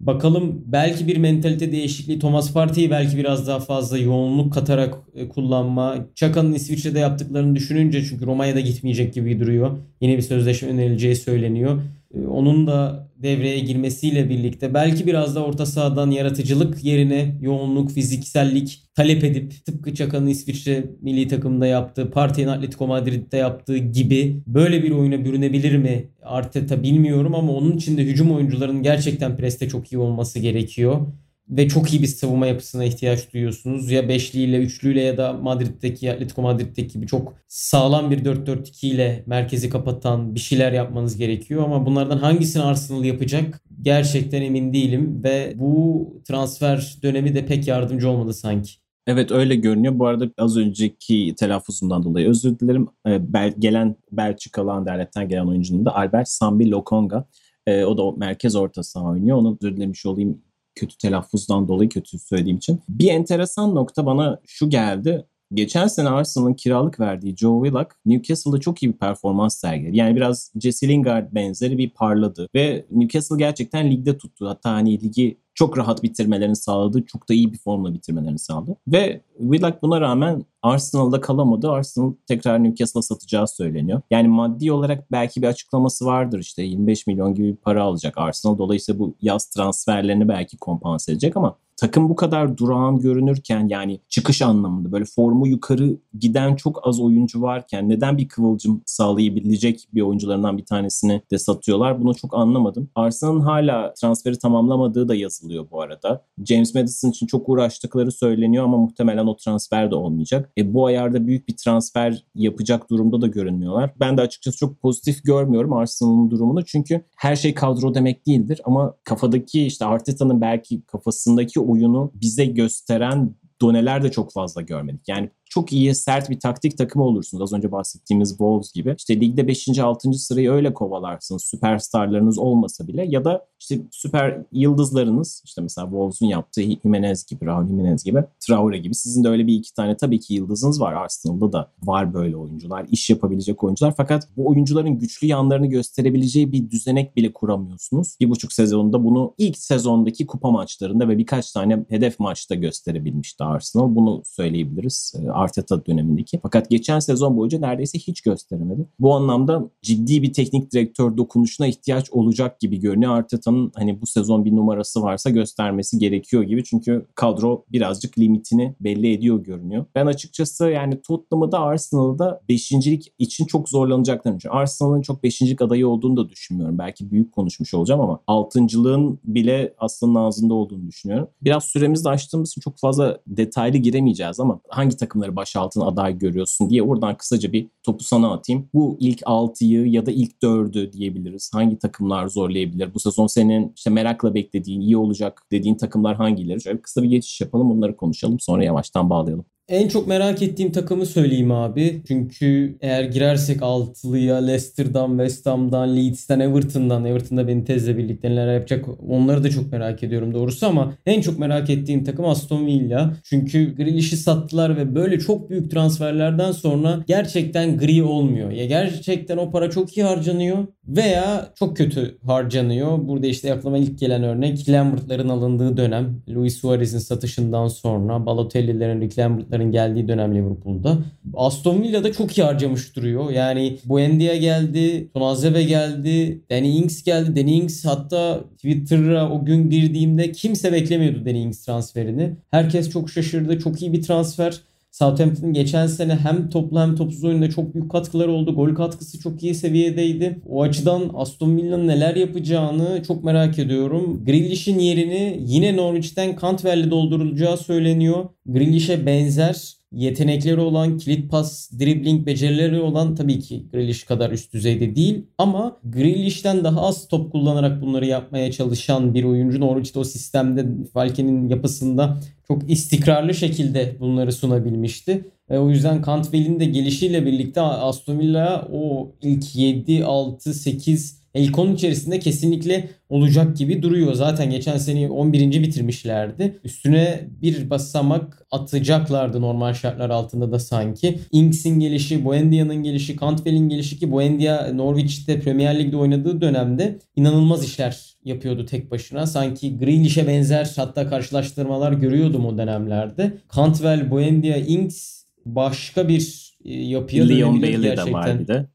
Bakalım, belki bir mentalite değişikliği, Thomas Partey'i belki biraz daha fazla yoğunluk katarak kullanma. Çaka'nın İsviçre'de yaptıklarını düşününce, çünkü Romanya'da gitmeyecek gibi duruyor. Yeni bir sözleşme önerileceği söyleniyor. Onun da devreye girmesiyle birlikte belki biraz da orta sahadan yaratıcılık yerine yoğunluk, fiziksellik talep edip, tıpkı Çaka'nın İsviçre milli takımında yaptığı, Partey'in Atletico Madrid'de yaptığı gibi böyle bir oyuna bürünebilir mi Arteta bilmiyorum ama onun için de hücum oyuncularının gerçekten preste çok iyi olması gerekiyor. Ve çok iyi bir savunma yapısına ihtiyaç duyuyorsunuz. Ya beşliyle, üçlüyle ya da Madrid'deki, Atletico Madrid'deki gibi çok sağlam bir 4-4-2 ile merkezi kapatan bir şeyler yapmanız gerekiyor. Ama bunlardan hangisini Arsenal yapacak gerçekten emin değilim. Ve bu transfer dönemi de pek yardımcı olmadı sanki. Evet, öyle görünüyor. Bu arada az önceki telaffuzumdan dolayı özür dilerim. Belçikalı Anderlet'ten gelen oyuncunun da Albert Sambi Lokonga. O da merkez orta saha oynuyor. Onu özür dilemiş olayım. Kötü telaffuzdan dolayı, kötü söylediğim için. Bir enteresan nokta bana şu geldi. Geçen sene Arsenal'ın kiralık verdiği Joe Willock, Newcastle'da çok iyi bir performans sergiledi. Yani biraz Jesse Lingard benzeri bir parladı. Ve Newcastle gerçekten ligde tuttu. Hatta hani ligi çok rahat bitirmelerini sağladı. Çok da iyi bir formla bitirmelerini sağladı. Ve Willock buna rağmen Arsenal'da kalamadı. Arsenal tekrar Newcastle'a satacağı söyleniyor. Yani maddi olarak belki bir açıklaması vardır. İşte 25 milyon gibi bir para alacak Arsenal. Dolayısıyla bu yaz transferlerini belki kompanse edecek ama takım bu kadar durağan görünürken, yani çıkış anlamında böyle formu yukarı giden çok az oyuncu varken neden bir kıvılcım sağlayabilecek bir oyuncularından bir tanesini de satıyorlar? Bunu çok anlamadım. Arsenal'ın hala transferi tamamlamadığı da yazılıyor bu arada. James Maddison için çok uğraştıkları söyleniyor ama muhtemelen o transfer de olmayacak. Bu ayarda büyük bir transfer yapacak durumda da görünmüyorlar. Ben de açıkçası çok pozitif görmüyorum Arsenal'ın durumunu. Çünkü her şey kadro demek değildir ama kafadaki, işte Arteta'nın belki kafasındaki oyunu bize gösteren doneler de çok fazla görmedik. Yani çok iyi, sert bir taktik takımı olursunuz. Az önce bahsettiğimiz Wolves gibi. İşte ligde 5. 6. sırayı öyle kovalarsınız. Süperstarlarınız olmasa bile, ya da işte süper yıldızlarınız, işte mesela Wolves'un yaptığı Raul Jimenez gibi, Traore gibi. Sizin de öyle bir iki tane tabii ki yıldızınız var. Arsenal'da da var böyle oyuncular, iş yapabilecek oyuncular. Fakat bu oyuncuların güçlü yanlarını gösterebileceği bir düzenek bile kuramıyorsunuz. 1,5 sezonda bunu ilk sezondaki kupa maçlarında ve birkaç tane hedef maçta gösterebilmişti Arsenal. Bunu söyleyebiliriz Arteta dönemindeki. Fakat geçen sezon boyunca neredeyse hiç gösteremedi. Bu anlamda ciddi bir teknik direktör dokunuşuna ihtiyaç olacak gibi görünüyor. Arteta'nın hani bu sezon bir numarası varsa göstermesi gerekiyor gibi. Çünkü kadro birazcık limitini belli ediyor görünüyor. Ben açıkçası yani Tottenham'ı da Arsenal'ı da 5.lik için çok zorlanacaklarını düşünüyorum. Arsenal'ın çok 5.lik adayı olduğunu da düşünmüyorum. Belki büyük konuşmuş olacağım ama 6.lığın bile aslında ağzında olduğunu düşünüyorum. Biraz süremiz de açtığımız için çok fazla detaylı giremeyeceğiz ama hangi takımları baş altına aday görüyorsun diye oradan kısaca bir topu sana atayım. Bu ilk 6'yı ya da ilk 4'ü diyebiliriz. Hangi takımlar zorlayabilir? Bu sezon senin işte merakla beklediğin, iyi olacak dediğin takımlar hangileri? Şöyle kısa bir geçiş yapalım, bunları konuşalım. Sonra yavaştan bağlayalım. En çok merak ettiğim takımı söyleyeyim abi. Çünkü eğer girersek 6'lıya Leicester'dan, West Ham'dan, Leeds'ten, Everton'da beni tezle birlikte neler yapacak, onları da çok merak ediyorum doğrusu ama en çok merak ettiğim takım Aston Villa. Çünkü Grealish'i sattılar ve böyle çok büyük transferlerden sonra gerçekten gri olmuyor. Ya gerçekten o para çok iyi harcanıyor veya çok kötü harcanıyor. Burada işte aklıma ilk gelen örnek Lambert'ların alındığı dönem. Luis Suarez'in satışından sonra Balotelli'lerin, Lambert'ların geldiği dönem Liverpool'da. Aston Villa'da çok iyi harcamış duruyor. Yani Buendia geldi, Tonazebe geldi, Danny Ings geldi. Danny Ings, hatta Twitter'a o gün girdiğimde kimse beklemiyordu Danny Ings transferini. Herkes çok şaşırdı. Çok iyi bir transfer. Southampton'ın geçen sene hem toplu hem topsuz oyunda çok büyük katkıları oldu. Gol katkısı çok iyi seviyedeydi. O açıdan Aston Villa'nın neler yapacağını çok merak ediyorum. Grealish'in yerini yine Norwich'ten Cantwell'le doldurulacağı söyleniyor. Grealish'e benzer yetenekleri olan, kilit pas, dribbling becerileri olan, tabii ki Grealish kadar üst düzeyde değil ama Grealish'ten daha az top kullanarak bunları yapmaya çalışan bir oyuncu. Norwich'te o sistemde, Falke'nin yapısında çok istikrarlı şekilde bunları sunabilmişti. O yüzden Cantwell'in de gelişiyle birlikte Aston Villa o ilk 7, 6, 8, ilk 10 içerisinde kesinlikle olacak gibi duruyor. Zaten geçen sene 11. bitirmişlerdi. Üstüne bir basamak atacaklardı normal şartlar altında da sanki. Ings'in gelişi, Buendia'nın gelişi, Cantwell'in gelişi ki Buendia Norwich'te Premier Lig'de oynadığı dönemde inanılmaz işler yapıyordu tek başına. Sanki Grealish'e benzer hatta karşılaştırmalar görüyordum o dönemlerde. Cantwell, Buendia, Ings başka bir yapıya dönebilirdi gerçekten. Leon Bailey de var bir de.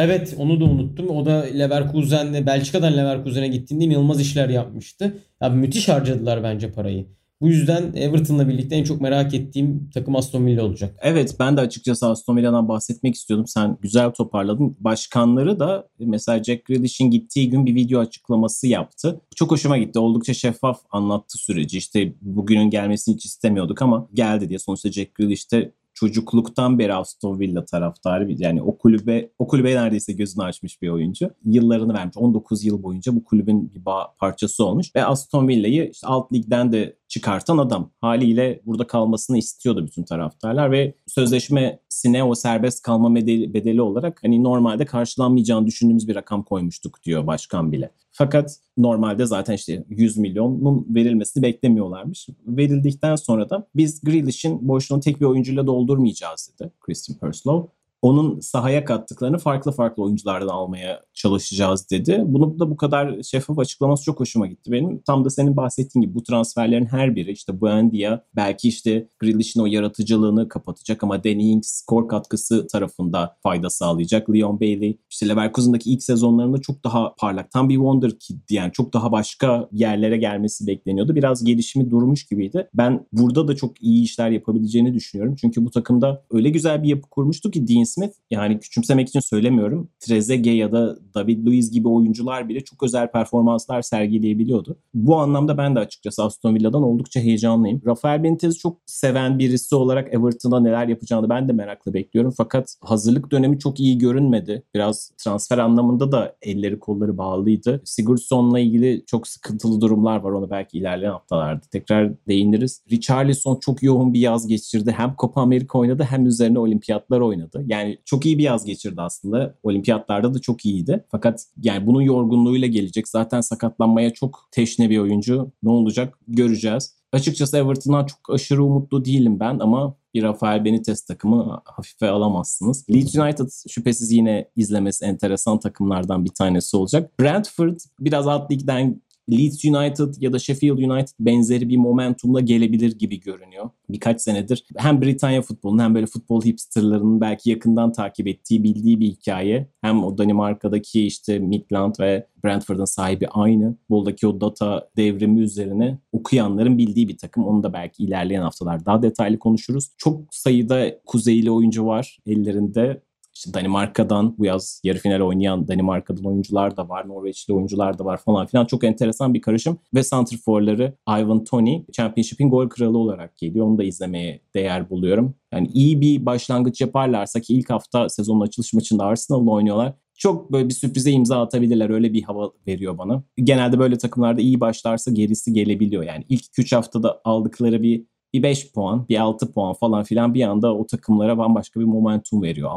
Evet onu da unuttum. O da Leverkusen'le Belçika'dan Leverkusen'e gittiğinde inanılmaz işler yapmıştı. Abi müthiş harcadılar bence parayı. Bu yüzden Everton'la birlikte en çok merak ettiğim takım Aston Villa olacak. Evet ben de açıkçası Aston Villa'dan bahsetmek istiyordum. Sen güzel toparladın. Başkanları da mesela Jack Grealish'in gittiği gün bir video açıklaması yaptı. Çok hoşuma gitti. Oldukça şeffaf anlattı süreci. İşte bugünün gelmesini hiç istemiyorduk ama geldi diye. Sonuçta Jack Grealish de çocukluktan beri Aston Villa taraftarı, yani o kulübe neredeyse gözünü açmış bir oyuncu. Yıllarını vermiş. 19 yıl boyunca bu kulübün bir parçası olmuş ve Aston Villa'yı işte alt ligden de çıkartan adam. Haliyle burada kalmasını istiyordu bütün taraftarlar ve sözleşmesine o serbest kalma bedeli olarak hani normalde karşılanmayacağını düşündüğümüz bir rakam koymuştuk diyor başkan bile. Fakat normalde zaten işte 100 milyonun verilmesini beklemiyorlarmış. Verildikten sonra da biz Grealish'in boşluğunu tek bir oyuncuyla doldurmayacağız dedi Christian Perslow. Onun sahaya kattıklarını farklı oyunculardan almaya çalışacağız dedi. Bunu da bu kadar şeffaf açıklaması çok hoşuma gitti benim. Tam da senin bahsettiğin gibi bu transferlerin her biri işte Buendia belki işte Grealish'in o yaratıcılığını kapatacak ama Danny Ings skor katkısı tarafında fayda sağlayacak. Leon Bailey işte Leverkusen'daki ilk sezonlarında çok daha parlak, tam bir wonder kiddi yani çok daha başka yerlere gelmesi bekleniyordu. Biraz gelişimi durmuş gibiydi. Ben burada da çok iyi işler yapabileceğini düşünüyorum. Çünkü bu takımda öyle güzel bir yapı kurmuştu ki Dean Smith, yani küçümsemek için söylemiyorum. Trezeguet ya da David Luiz gibi oyuncular bile çok özel performanslar sergileyebiliyordu. Bu anlamda ben de açıkçası Aston Villa'dan oldukça heyecanlıyım. Rafael Benitez'i çok seven birisi olarak Everton'da neler yapacağını ben de merakla bekliyorum. Fakat hazırlık dönemi çok iyi görünmedi. Biraz transfer anlamında da elleri kolları bağlıydı. Sigurdsson'la ilgili çok sıkıntılı durumlar var. Ona belki ilerleyen haftalarda tekrar değiniriz. Richarlison çok yoğun bir yaz geçirdi. Hem Copa America oynadı hem üzerine olimpiyatlar oynadı. Yani çok iyi bir yaz geçirdi aslında. Olimpiyatlarda da çok iyiydi. Fakat yani bunun yorgunluğuyla gelecek. Zaten sakatlanmaya çok teşne bir oyuncu. Ne olacak göreceğiz. Açıkçası Everton'dan çok aşırı umutlu değilim ben ama bir Rafael Benitez takımı hafife alamazsınız. Leeds United şüphesiz yine izlemesi enteresan takımlardan bir tanesi olacak. Brentford biraz alt ligden Leeds United ya da Sheffield United benzeri bir momentumla gelebilir gibi görünüyor. Birkaç senedir hem Britanya futbolunun hem böyle futbol hipsterlarının belki yakından takip ettiği, bildiği bir hikaye. Hem o Danimarka'daki işte Midland ve Brentford'un sahibi aynı. Boldaki o data devrimi üzerine okuyanların bildiği bir takım. Onu da belki ilerleyen haftalar daha detaylı konuşuruz. Çok sayıda kuzeyli oyuncu var ellerinde. İşte Danimarka'dan bu yaz yarı final oynayan Danimarka'dan oyuncular da var. Norveçli oyuncular da var falan filan. Çok enteresan bir karışım. Ve santrforları Ivan Toney Championship'in gol kralı olarak geliyor. Onu da izlemeye değer buluyorum. Yani iyi bir başlangıç yaparlarsa ki ilk hafta sezonun açılış maçında Arsenal'la oynuyorlar. Çok böyle bir sürprize imza atabilirler. Öyle bir hava veriyor bana. Genelde böyle takımlarda iyi başlarsa gerisi gelebiliyor. Yani ilk 2-3 haftada aldıkları bir 5 puan, bir 6 puan falan filan bir anda o takımlara bambaşka bir momentum veriyor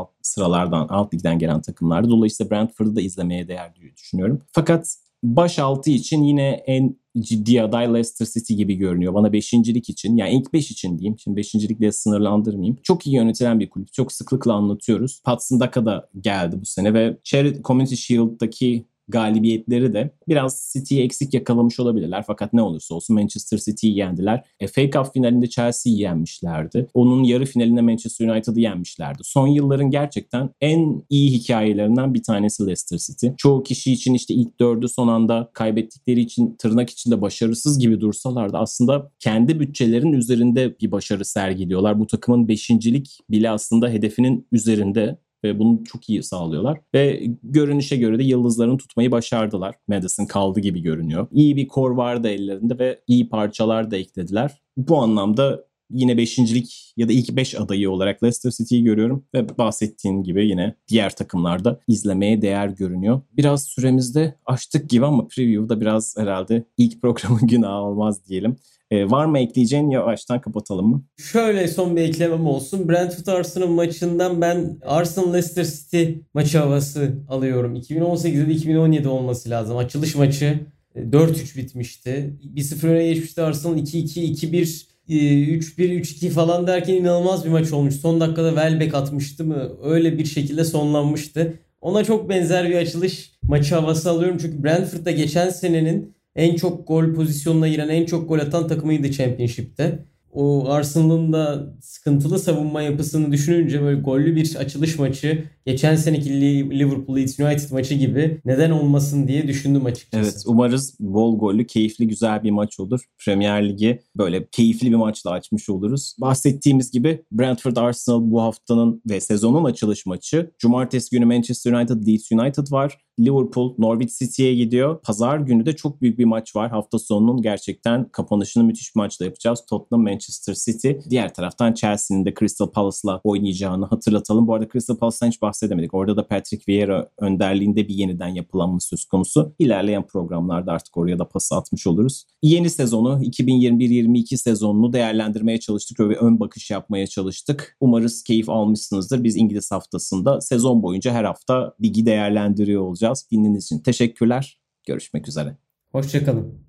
alt ligden gelen takımlarda. Dolayısıyla Brentford'u da izlemeye değer diye düşünüyorum. Fakat baş altı için yine en ciddi aday Leicester City gibi görünüyor. Bana 5.lik için, yani ilk 5 için diyeyim. Şimdi 5.likle sınırlandırmayayım. Çok iyi yönetilen bir kulüp. Çok sıklıkla anlatıyoruz. Patson Daka da geldi bu sene ve Community Shield'daki galibiyetleri de biraz City'yi eksik yakalamış olabilirler. Fakat ne olursa olsun Manchester City'yi yendiler. FA Cup finalinde Chelsea'yi yenmişlerdi. Onun yarı finalinde Manchester United'ı yenmişlerdi. Son yılların gerçekten en iyi hikayelerinden bir tanesi Leicester City. Çoğu kişi için işte ilk 4'ü son anda kaybettikleri için tırnak içinde başarısız gibi dursalar da aslında kendi bütçelerin üzerinde bir başarı sergiliyorlar. Bu takımın 5.lik bile aslında hedefinin üzerinde. Ve bunu çok iyi sağlıyorlar. Ve görünüşe göre de yıldızlarını tutmayı başardılar. Madison kaldı gibi görünüyor. İyi bir kor vardı ellerinde ve iyi parçalar da eklediler. Bu anlamda yine 5.lik ya da ilk 5 adayı olarak Leicester City'yi görüyorum ve bahsettiğim gibi yine diğer takımlarda izlemeye değer görünüyor. Biraz süremizde açtık gibi ama preview'da biraz herhalde ilk programın günahı olmaz diyelim. Var mı ekleyeceğin, yavaştan kapatalım mı? Şöyle son bir eklemem olsun. Brentford-Arsenal maçından ben Arsenal-Leicester City maçı havası alıyorum. 2018'de 2017 olması lazım. Açılış maçı 4-3 bitmişti. 1-0 öne geçmişti Arsenal, 2-2, 2-1, 3-1, 3-2 falan derken inanılmaz bir maç olmuş. Son dakikada Welbeck atmıştı mı? Öyle bir şekilde sonlanmıştı. Ona çok benzer bir açılış maçı havası alıyorum. Çünkü Brentford'da geçen senenin en çok gol pozisyonuna giren, en çok gol atan takımıydı Championship'te. O Arsenal'ın da sıkıntılı savunma yapısını düşününce böyle gollü bir açılış maçı, geçen seneki Liverpool-Leeds United maçı gibi neden olmasın diye düşündüm açıkçası. Evet, umarız bol gollü, keyifli, güzel bir maç olur. Premier Lig'i böyle keyifli bir maçla açmış oluruz. Bahsettiğimiz gibi Brentford-Arsenal bu haftanın ve sezonun açılış maçı. Cumartesi günü Manchester United-Leeds United var. Liverpool Norwich City'ye gidiyor. Pazar günü de çok büyük bir maç var. Hafta sonunun gerçekten kapanışını müthiş bir maçla yapacağız. Tottenham Manchester City. Diğer taraftan Chelsea'nin de Crystal Palace'la oynayacağını hatırlatalım. Bu arada Crystal Palace'dan hiç bahsedemedik. Orada da Patrick Vieira önderliğinde bir yeniden yapılanma söz konusu. İlerleyen programlarda artık oraya da pası atmış oluruz. Yeni sezonu, 2021-22 sezonunu değerlendirmeye çalıştık ve ön bakış yapmaya çalıştık. Umarız keyif almışsınızdır. Biz İngiliz haftasında sezon boyunca her hafta ligi değerlendiriyor olacağız. Dinlediğiniz için teşekkürler. Görüşmek üzere. Hoşçakalın.